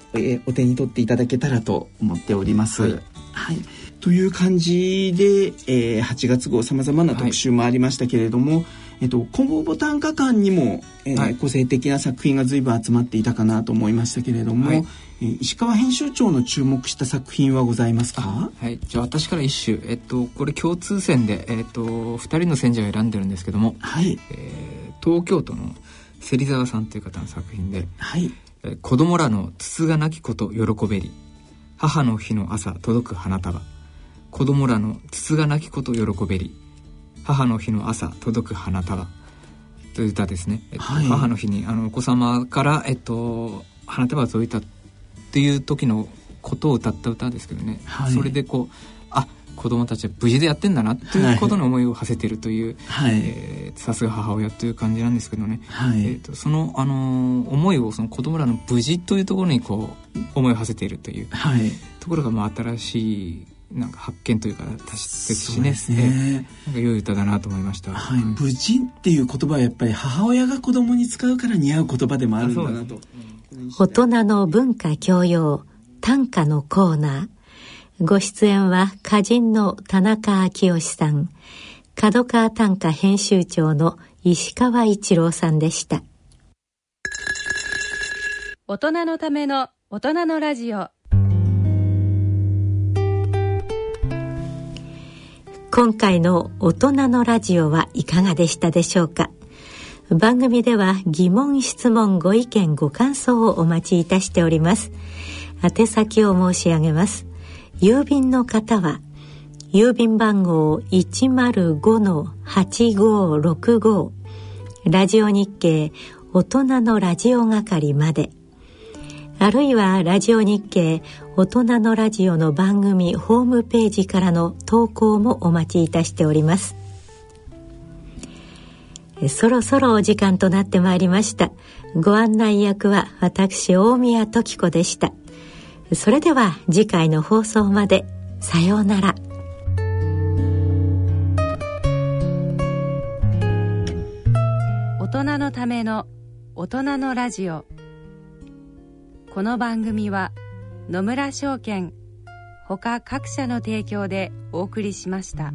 お手に取っていただけたらと思っております、はいはい、という感じで、8月号様々な特集もありましたけれども、はい、工房ボタン科館にも、はい、個性的な作品が随分集まっていたかなと思いましたけれども、はい、石川編集長の注目した作品はございますか？はい、じゃあ私から一首、これ共通選で、2人の選者が選んでるんですけども、はい、東京都の芹沢さんという方の作品で、はい、子供らの筒がなきこと喜べり、母の日の朝届く花束、子供らの筒がなきこと喜べり、母の日の朝届く花束という歌ですね、はい、母の日にお子様から、花束が届いたっていう時のことを歌った歌ですけどね、はい、それでこう子供たちは無事でやってんだなということの思いを馳せてるという、はい、さすが母親という感じなんですけどね、はい、その、思いをその子供らの無事というところにこう思いを馳せているという、はい、ところがまあ新しいなんか発見というか達成しね、そうですね、なんか良い歌だなと思いました、はい、無事っていう言葉はやっぱり母親が子供に使うから似合う言葉でもあるんだなと。大人の文化教養短歌のコーナー、ご出演は歌人の田中昭義さん、角川短歌編集長の石川一郎さんでした。大人のための大人のラジオ、今回の大人のラジオはいかがでしたでしょうか。番組では疑問・質問・ご意見・ご感想をお待ちいたしております。宛先を申し上げます。郵便の方は郵便番号 105-8565 ラジオ日経大人のラジオ係まで、あるいはラジオ日経大人のラジオの番組ホームページからの投稿もお待ちいたしております。そろそろお時間となってまいりました。ご案内役は私大宮時子でした。それでは次回の放送まで、さようなら。大人のための大人のラジオ。この番組は野村証券ほか各社の提供でお送りしました。